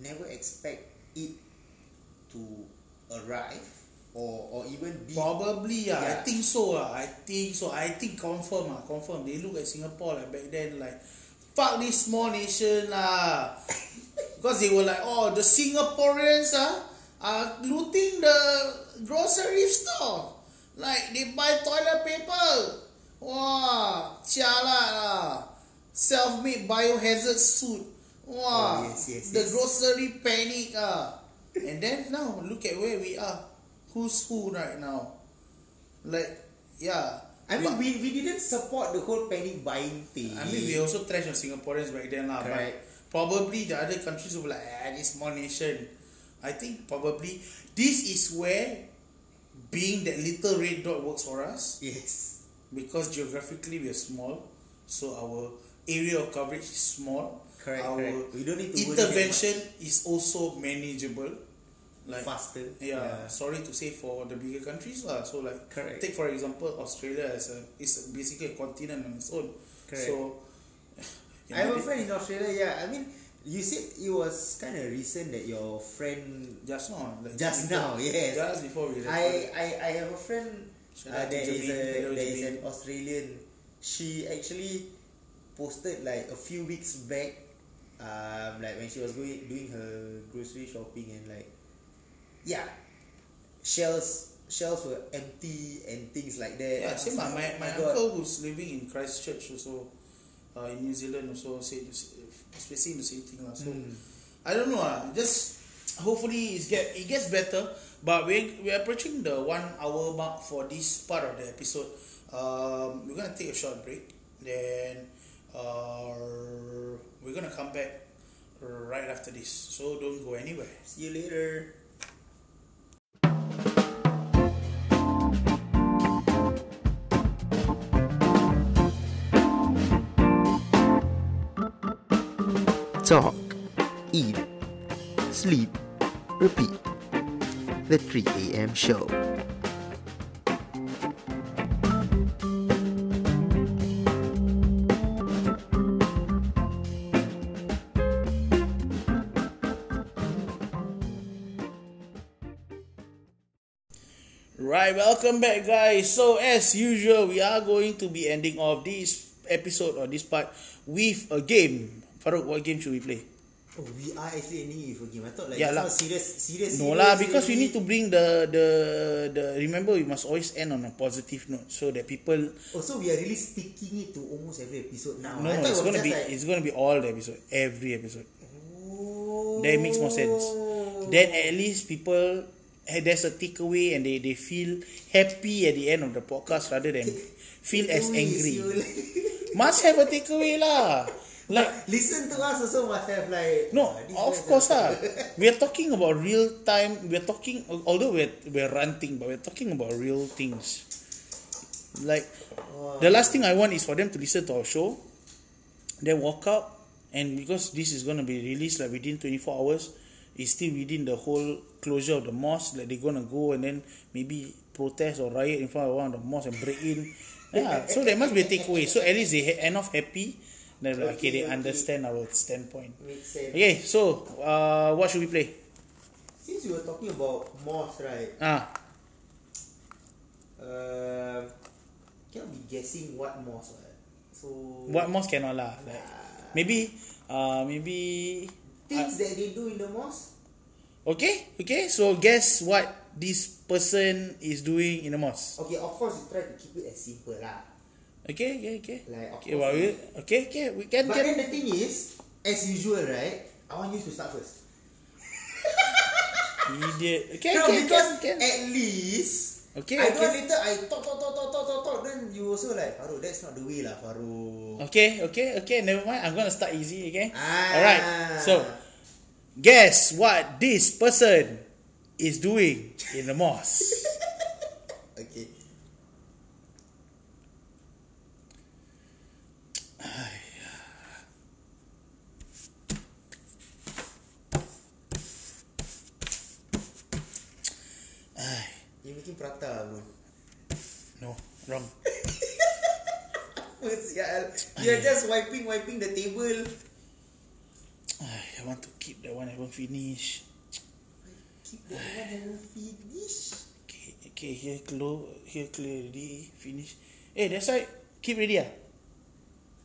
never expect it to arrive or even be. Probably, I think so. I think confirm. They look at Singapore like back then like, fuck this small nation lah. Because they were like, the Singaporeans are looting the grocery store. Like they buy toilet paper. Wow, jialat lah. Self-made biohazard suit. Wow. The grocery panic And then now look at where we are. Who's who right now? Like, yeah. I mean, we didn't support the whole panic buying thing. I mean, we also trash on Singaporeans back then lah. But probably the other countries will be like, this small nation. I think probably this is where being that little red dot works for us. Yes. Because geographically we are small, so our area of coverage is small. Correct. We don't need to intervention is also manageable. Like faster. Yeah. Sorry to say for the bigger countries lah. So like take for example Australia is basically a continent on its own. Correct. So I have a friend in Australia. Yeah. I mean, you said it was kind of recent that your friend just before we. I have a friend. There is an Australian. She actually posted like a few weeks back like when she was doing her grocery shopping, and like, yeah, shelves were empty and things like that. Yeah, same. My uncle who's living in Christchurch also, in New Zealand also said the same thing. So I don't know. Just hopefully it gets better. But we're approaching the 1 hour mark for this part of the episode. We're gonna take a short break, then we're gonna come back right after this. So don't go anywhere. See you later. Talk, eat, sleep, repeat. The 3 A.M. Show. Right, welcome back, guys. So as usual, we are going to be ending off this episode or this part with a game. Farouk, what game should we play? Oh, we are actually ending with a game. I thought like it's not serious. No lah, because we need to bring the. Remember, we must always end on a positive note so that people. Oh, so we are really sticking it to almost every episode now. No, it's gonna be all the episode, every episode. Oh. That makes more sense. Then at least people, there's a takeaway, and they feel happy at the end of the podcast rather than feel as angry. Must have a takeaway lah. Like, listen to us also must have like. No, of course lah. We are talking about real time. We are talking, although we're ranting, but we're talking about real things. Like, the last thing I want is for them to listen to our show, then walk out, and because this is gonna be released like within 24 hours, it's still within the whole closure of the mosque. Like, they're gonna go and then maybe protest or riot in front of one of the mosque and break in. Yeah, so there must be a takeaway. So at least they end off happy. Okay, they understand our standpoint. Makes sense. Okay, so what should we play? Since you were talking about mosque, right? Cannot be guessing what mosque. Right? So what mosque cannot lah? Like, maybe things that they do in the mosque. Okay. So guess what this person is doing in the mosque. Okay, of course you try to keep it as simple lah. Okay. Like, okay, we can. But then the thing is, as usual, right? I want you to start first. Idiot. Okay, because at least. Okay. Later I talk. Then you also like, Farouk, that's not the way lah, Farouk. Okay. Never mind. I'm gonna start easy again. Okay? Alright. So, guess what this person is doing in the mosque. Okay. Prata pun. No, wrong. You're just wiping the table. I want to keep that one. I won't finish. Okay, here clear ready, finish. Hey, that's right. Keep ready ah.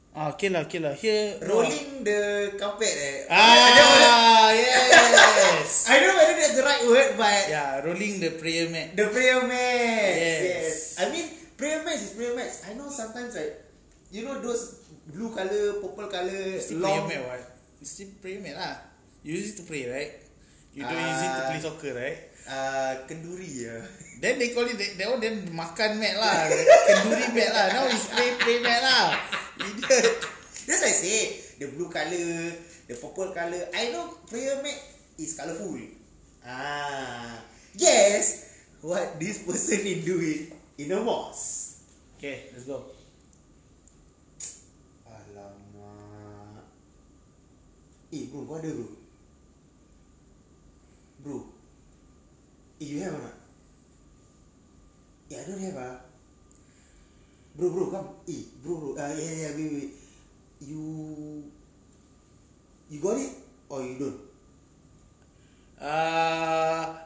Okay lah. Here rolling the carpet. Yes. I don't know whether that's the right word, but yeah, rolling the prayer mat. Yes. I mean, prayer mats. I know sometimes, like, you know those blue color, purple color. It's the prayer mat, what? It's the prayer mat lah. You use it to pray, right? You don't use it to play soccer, right? Kenduri. Then they call it then makan mat lah, kenduri mat lah. Now it's play mat lah. That's why I say the blue colour, the purple colour. I know prayer mat is colourful. Guess what this person is doing in a mosque. Okay, let's go. Alamak. Bro, kau ada bro? Bro, you have or not? I don't have ah. Bro, come. Bro. Wait. You got it or you don't?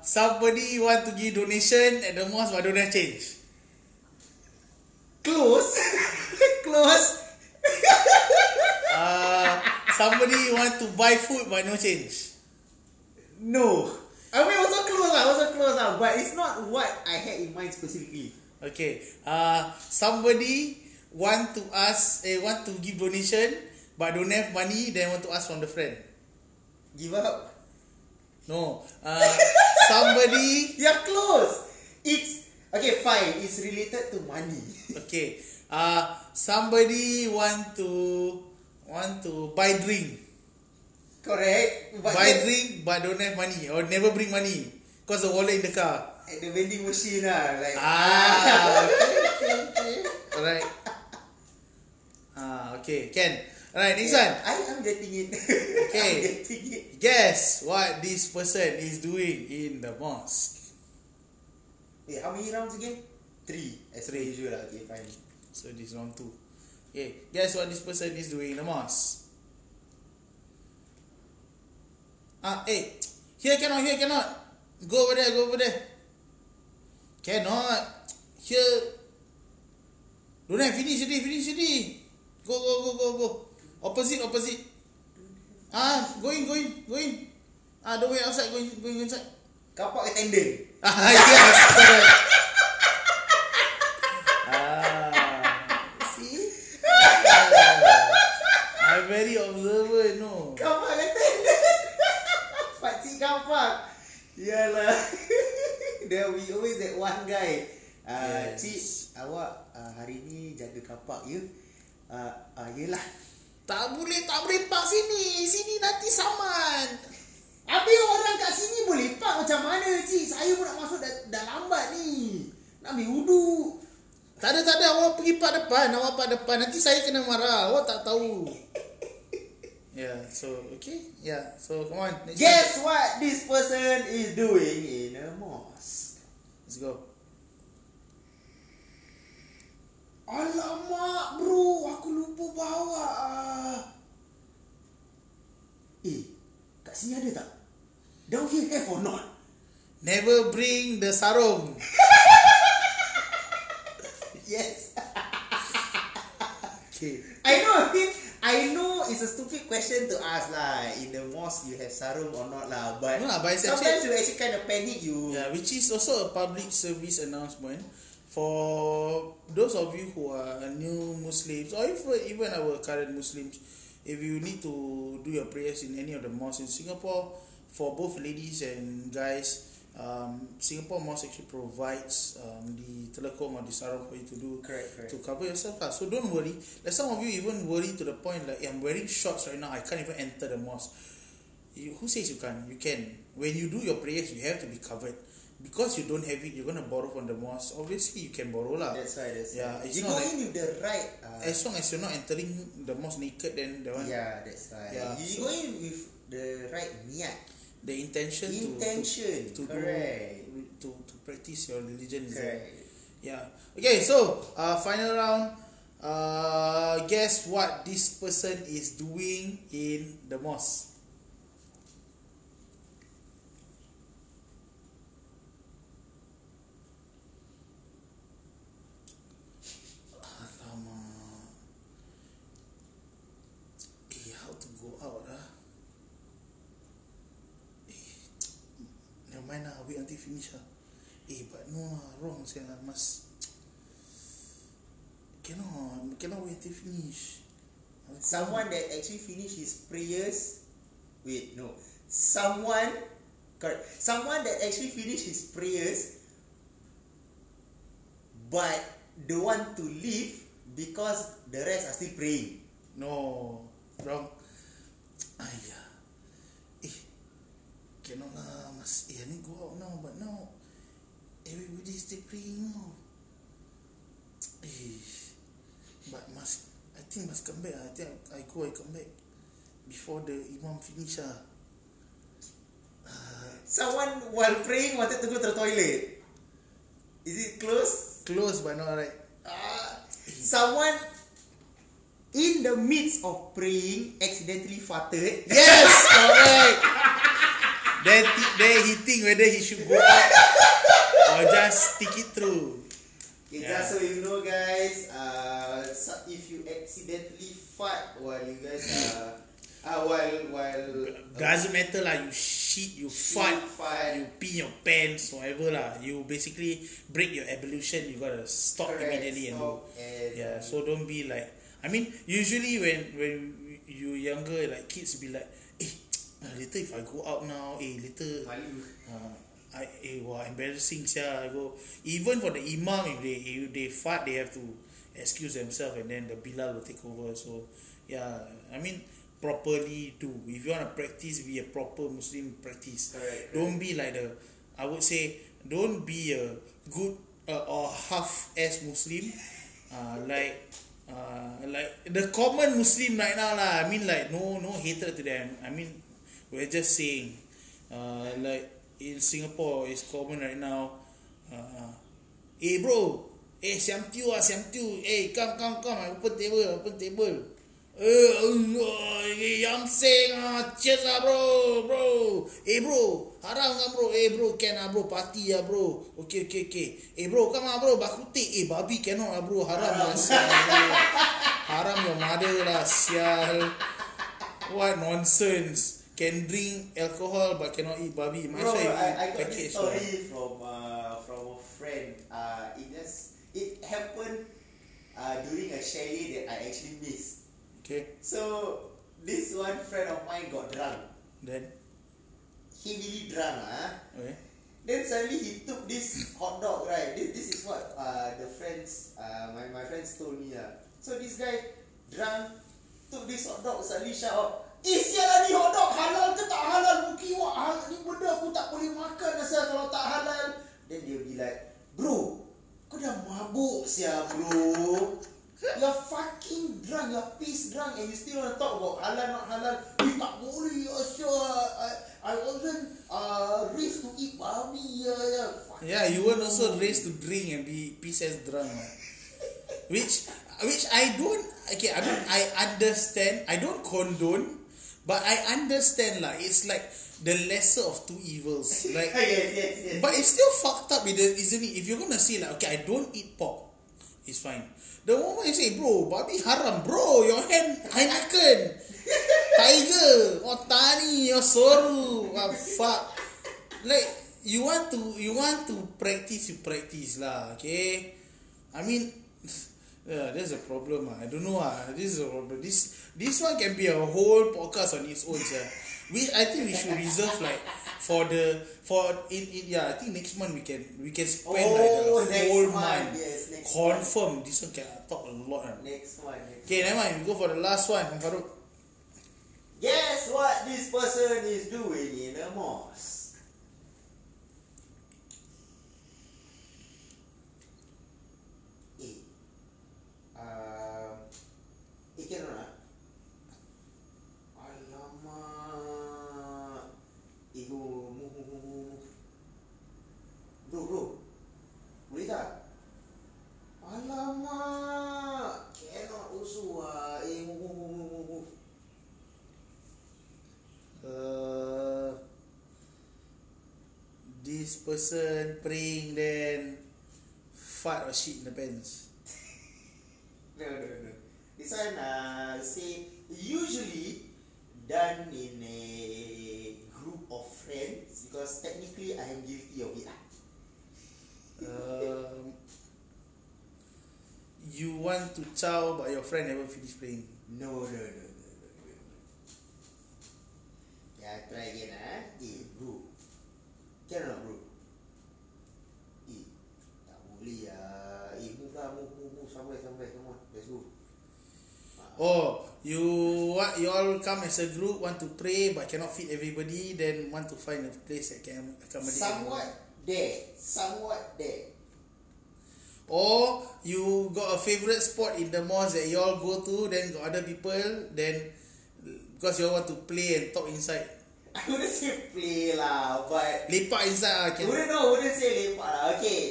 Somebody want to give donation at the mosque but don't have change. Close. Somebody want to buy food but no change. No. I mean, I wasn't close, but it's not what I had in mind specifically. Okay. Somebody want to ask, want to give donation but don't have money, then want to ask from the friend. Give up. No. Somebody... You're close. It's... Okay, fine. It's related to money. Okay. Somebody want to buy drink. Correct. But drink but don't have money. Or never bring money. Because the wallet in the car. At the vending machine lah. Like... Okay. Alright. Okay. Can. Alright, next one. I am getting it. Okay. Guess what this person is doing in the mosque. Wait, how many rounds again? 3. As usual, okay, fine. So this is round 2. Okay, guess what this person is doing in the mosque. Here cannot. Go over there. Cannot. Here. Don't have finish it. Go. Opposite. Go in. Don't wait outside, go in inside. Kapak attendant. Yes. See? I'm very observant, no. Kapak attendant. Pakcik kapak. Yalah. There we always that one guy. Yes. Cik, awak hari ni jaga kapak ya? Yelah. Tak boleh park sini nanti saman. Habis orang kat sini boleh park macam mana, cik? Saya pun nak masuk dah lambat ni. Nak ambil wuduk. Tak ada awak pergi park depan nanti saya kena marah. Awak tak tahu. So come on. Guess what this person is doing in a mosque. Let's go. Alamak bro, aku lupa bawa. Kat sini ada tak? Down here have or not? Never bring the sarung. Yes. Okay. I know it's a stupid question to ask lah. In the mosque you have sarung or not lah. But no, sometimes you actually kind of panic you. Yeah, which is also a public service announcement. For those of you who are new Muslims, or even our current Muslims, if you need to do your prayers in any of the mosques in Singapore, for both ladies and guys, Singapore mosque actually provides the telekom or the sarung for you to do. Correct. To cover yourself up. So don't worry. Like some of you even worry to the point like, I'm wearing shorts right now, I can't even enter the mosque. Who says you can't? You can. When you do your prayers, you have to be covered. Because you don't have it, you're going to borrow from the mosque. Obviously, you can borrow lah. That's right. You go in with the right... as long as you're not entering the mosque naked, then the one... Yeah, that's right. Yeah. You go in with the right niyat. The intention. To practice your religion. Correct. Yeah. Okay, so, final round. Guess what this person is doing in the mosque. Wait until finish . But no wrong saya must cannot wait until finish. Someone that actually finish his prayers someone that actually finish his prayers but don't want to leave because the rest are still praying. No, wrong. Cannot lah, I need to go out now, but now everybody is still praying now. But I think must come back. I think I come back before the imam finish . Someone while praying wanted to go to the toilet. Is it close? Close but not right. Someone in the midst of praying accidentally farted. Yes, correct. Then he think whether he should go out or just stick it through. Just so you know, guys, if you accidentally fart while you guys are Doesn't matter lah. You shit, you fart, you pee your pants, whatever lah. You basically break your evolution. You gotta stop immediately and do. Yeah. So don't be like. I mean, usually when you younger, like kids be like, eh, later if I go out now, later. Embarrassing sia. I go. Even for the imam, if they fart, they have to excuse themselves, and then the bilal will take over. So yeah, I mean, properly do. If you want to practice, be a proper Muslim, practice. Right. Don't be like the, I would say, don't be a good or half-ass Muslim. Like the common Muslim right now lah. I mean, like no hatred to them. I mean, we're just saying, like. In Singapore, it's common right now. Hey bro, hey siam tiu, hey come, open table. Yang sing, cheers lah bro. Hey bro, haram kan bro? Hey bro, can lah bro, party lah bro. Okay. Hey bro, come lah bro, bakutik. Hey babi cannot lah bro, haram lah sial. Haram your mother lah sial. What nonsense. Can drink alcohol but cannot eat babi. I got this story from a friend. It happened during a chalet that I actually missed. Okay. So this one friend of mine got drunk. Then he really drunk, Okay. Then suddenly he took this hot dog, right? This is what the friends, my friends told me. So this guy drunk, took this hot dog, suddenly shout out, "Eh, sialah ni hotdog halal ke tak halal? Mungkin awak ni benda aku tak boleh makan asal kalau tak halal." Then dia be like, "Bro, kau dah mabuk sial bro. You're fucking drunk, you're piss drunk and you still want to talk about halal not halal. You tak boleh asal. I wasn't raised to eat babi." Yeah, you weren't also raised to drink and be piss as drunk. Which I don't, okay, I mean, I understand, I don't condone. But I understand lah. It's like the lesser of two evils. Like, yes. But it's still fucked up, isn't it? If you're gonna say like, okay, I don't eat pork, it's fine. The moment you say, "Bro, babi haram, bro, your hand Heineken, tiger, otani, your soru, fuck." Like, you want to practice, you practice lah. Okay, I mean, yeah, there's a problem. I don't know. This is a problem. This one can be a whole podcast on its own. I think we should reserve like I think next month we can spend the whole month. Yes, confirm. This one can talk a lot. Next one. Okay, never mind. We go for the last one. Guess what this person is doing in a mosque? Cannot. Alamak. Ego. Bro. Boleh tak? Alamak. Cannot also. Move. This person praying then fart or shit in the pants. No. This one say usually done in a group of friends because technically I am guilty of it. You want to chow but your friend never finish playing. No. Yeah, try again. Eh, bro. Cannot bro. Eh, tak boleh lah. Eh, move somewhere. Come on, let's go. Oh, you all come as a group, want to pray but cannot fit everybody, then want to find a place that can accommodate somewhat there. Or you got a favourite spot in the mosque that you all go to, then got other people, then because you all want to play and talk inside. I wouldn't say play lah, but lepak inside lah. Wouldn't say lepak lah. Okay,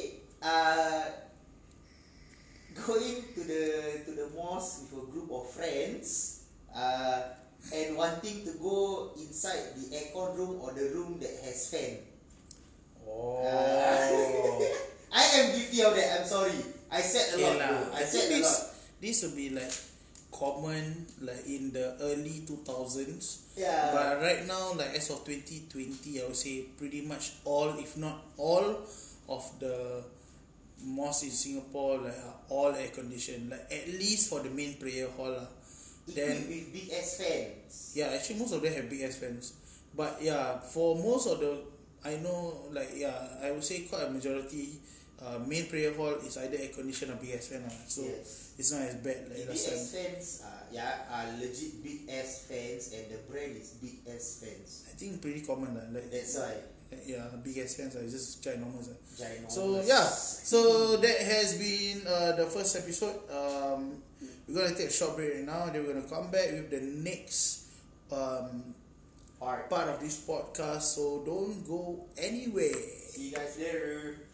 going to the mosque with a group of friends, and wanting to go inside the aircon room or the room that has fan. Oh, I am guilty of that. I'm sorry. I said a lot. This will be like common like in the early 2000s. Yeah. But right now, like as of 2020, I would say pretty much all, if not all, of the mosques in Singapore like are all air conditioned. Like at least for the main prayer hall lah. Then with big ass fans. Yeah, actually most of them have big ass fans. But yeah, for most of the, I know like yeah, I would say quite a majority. Main prayer hall is either air conditioned or big ass fan, so yes, it's not as bad like last time. Big ass fans, are legit big ass fans, and the brand is big ass fans. I think pretty common like that's why. Yeah, big ass fans are just ginormous. So yeah, so that has been the first episode. We're gonna take a short break right now. Then we're gonna come back with the next part of this podcast. So don't go anywhere. See you guys later.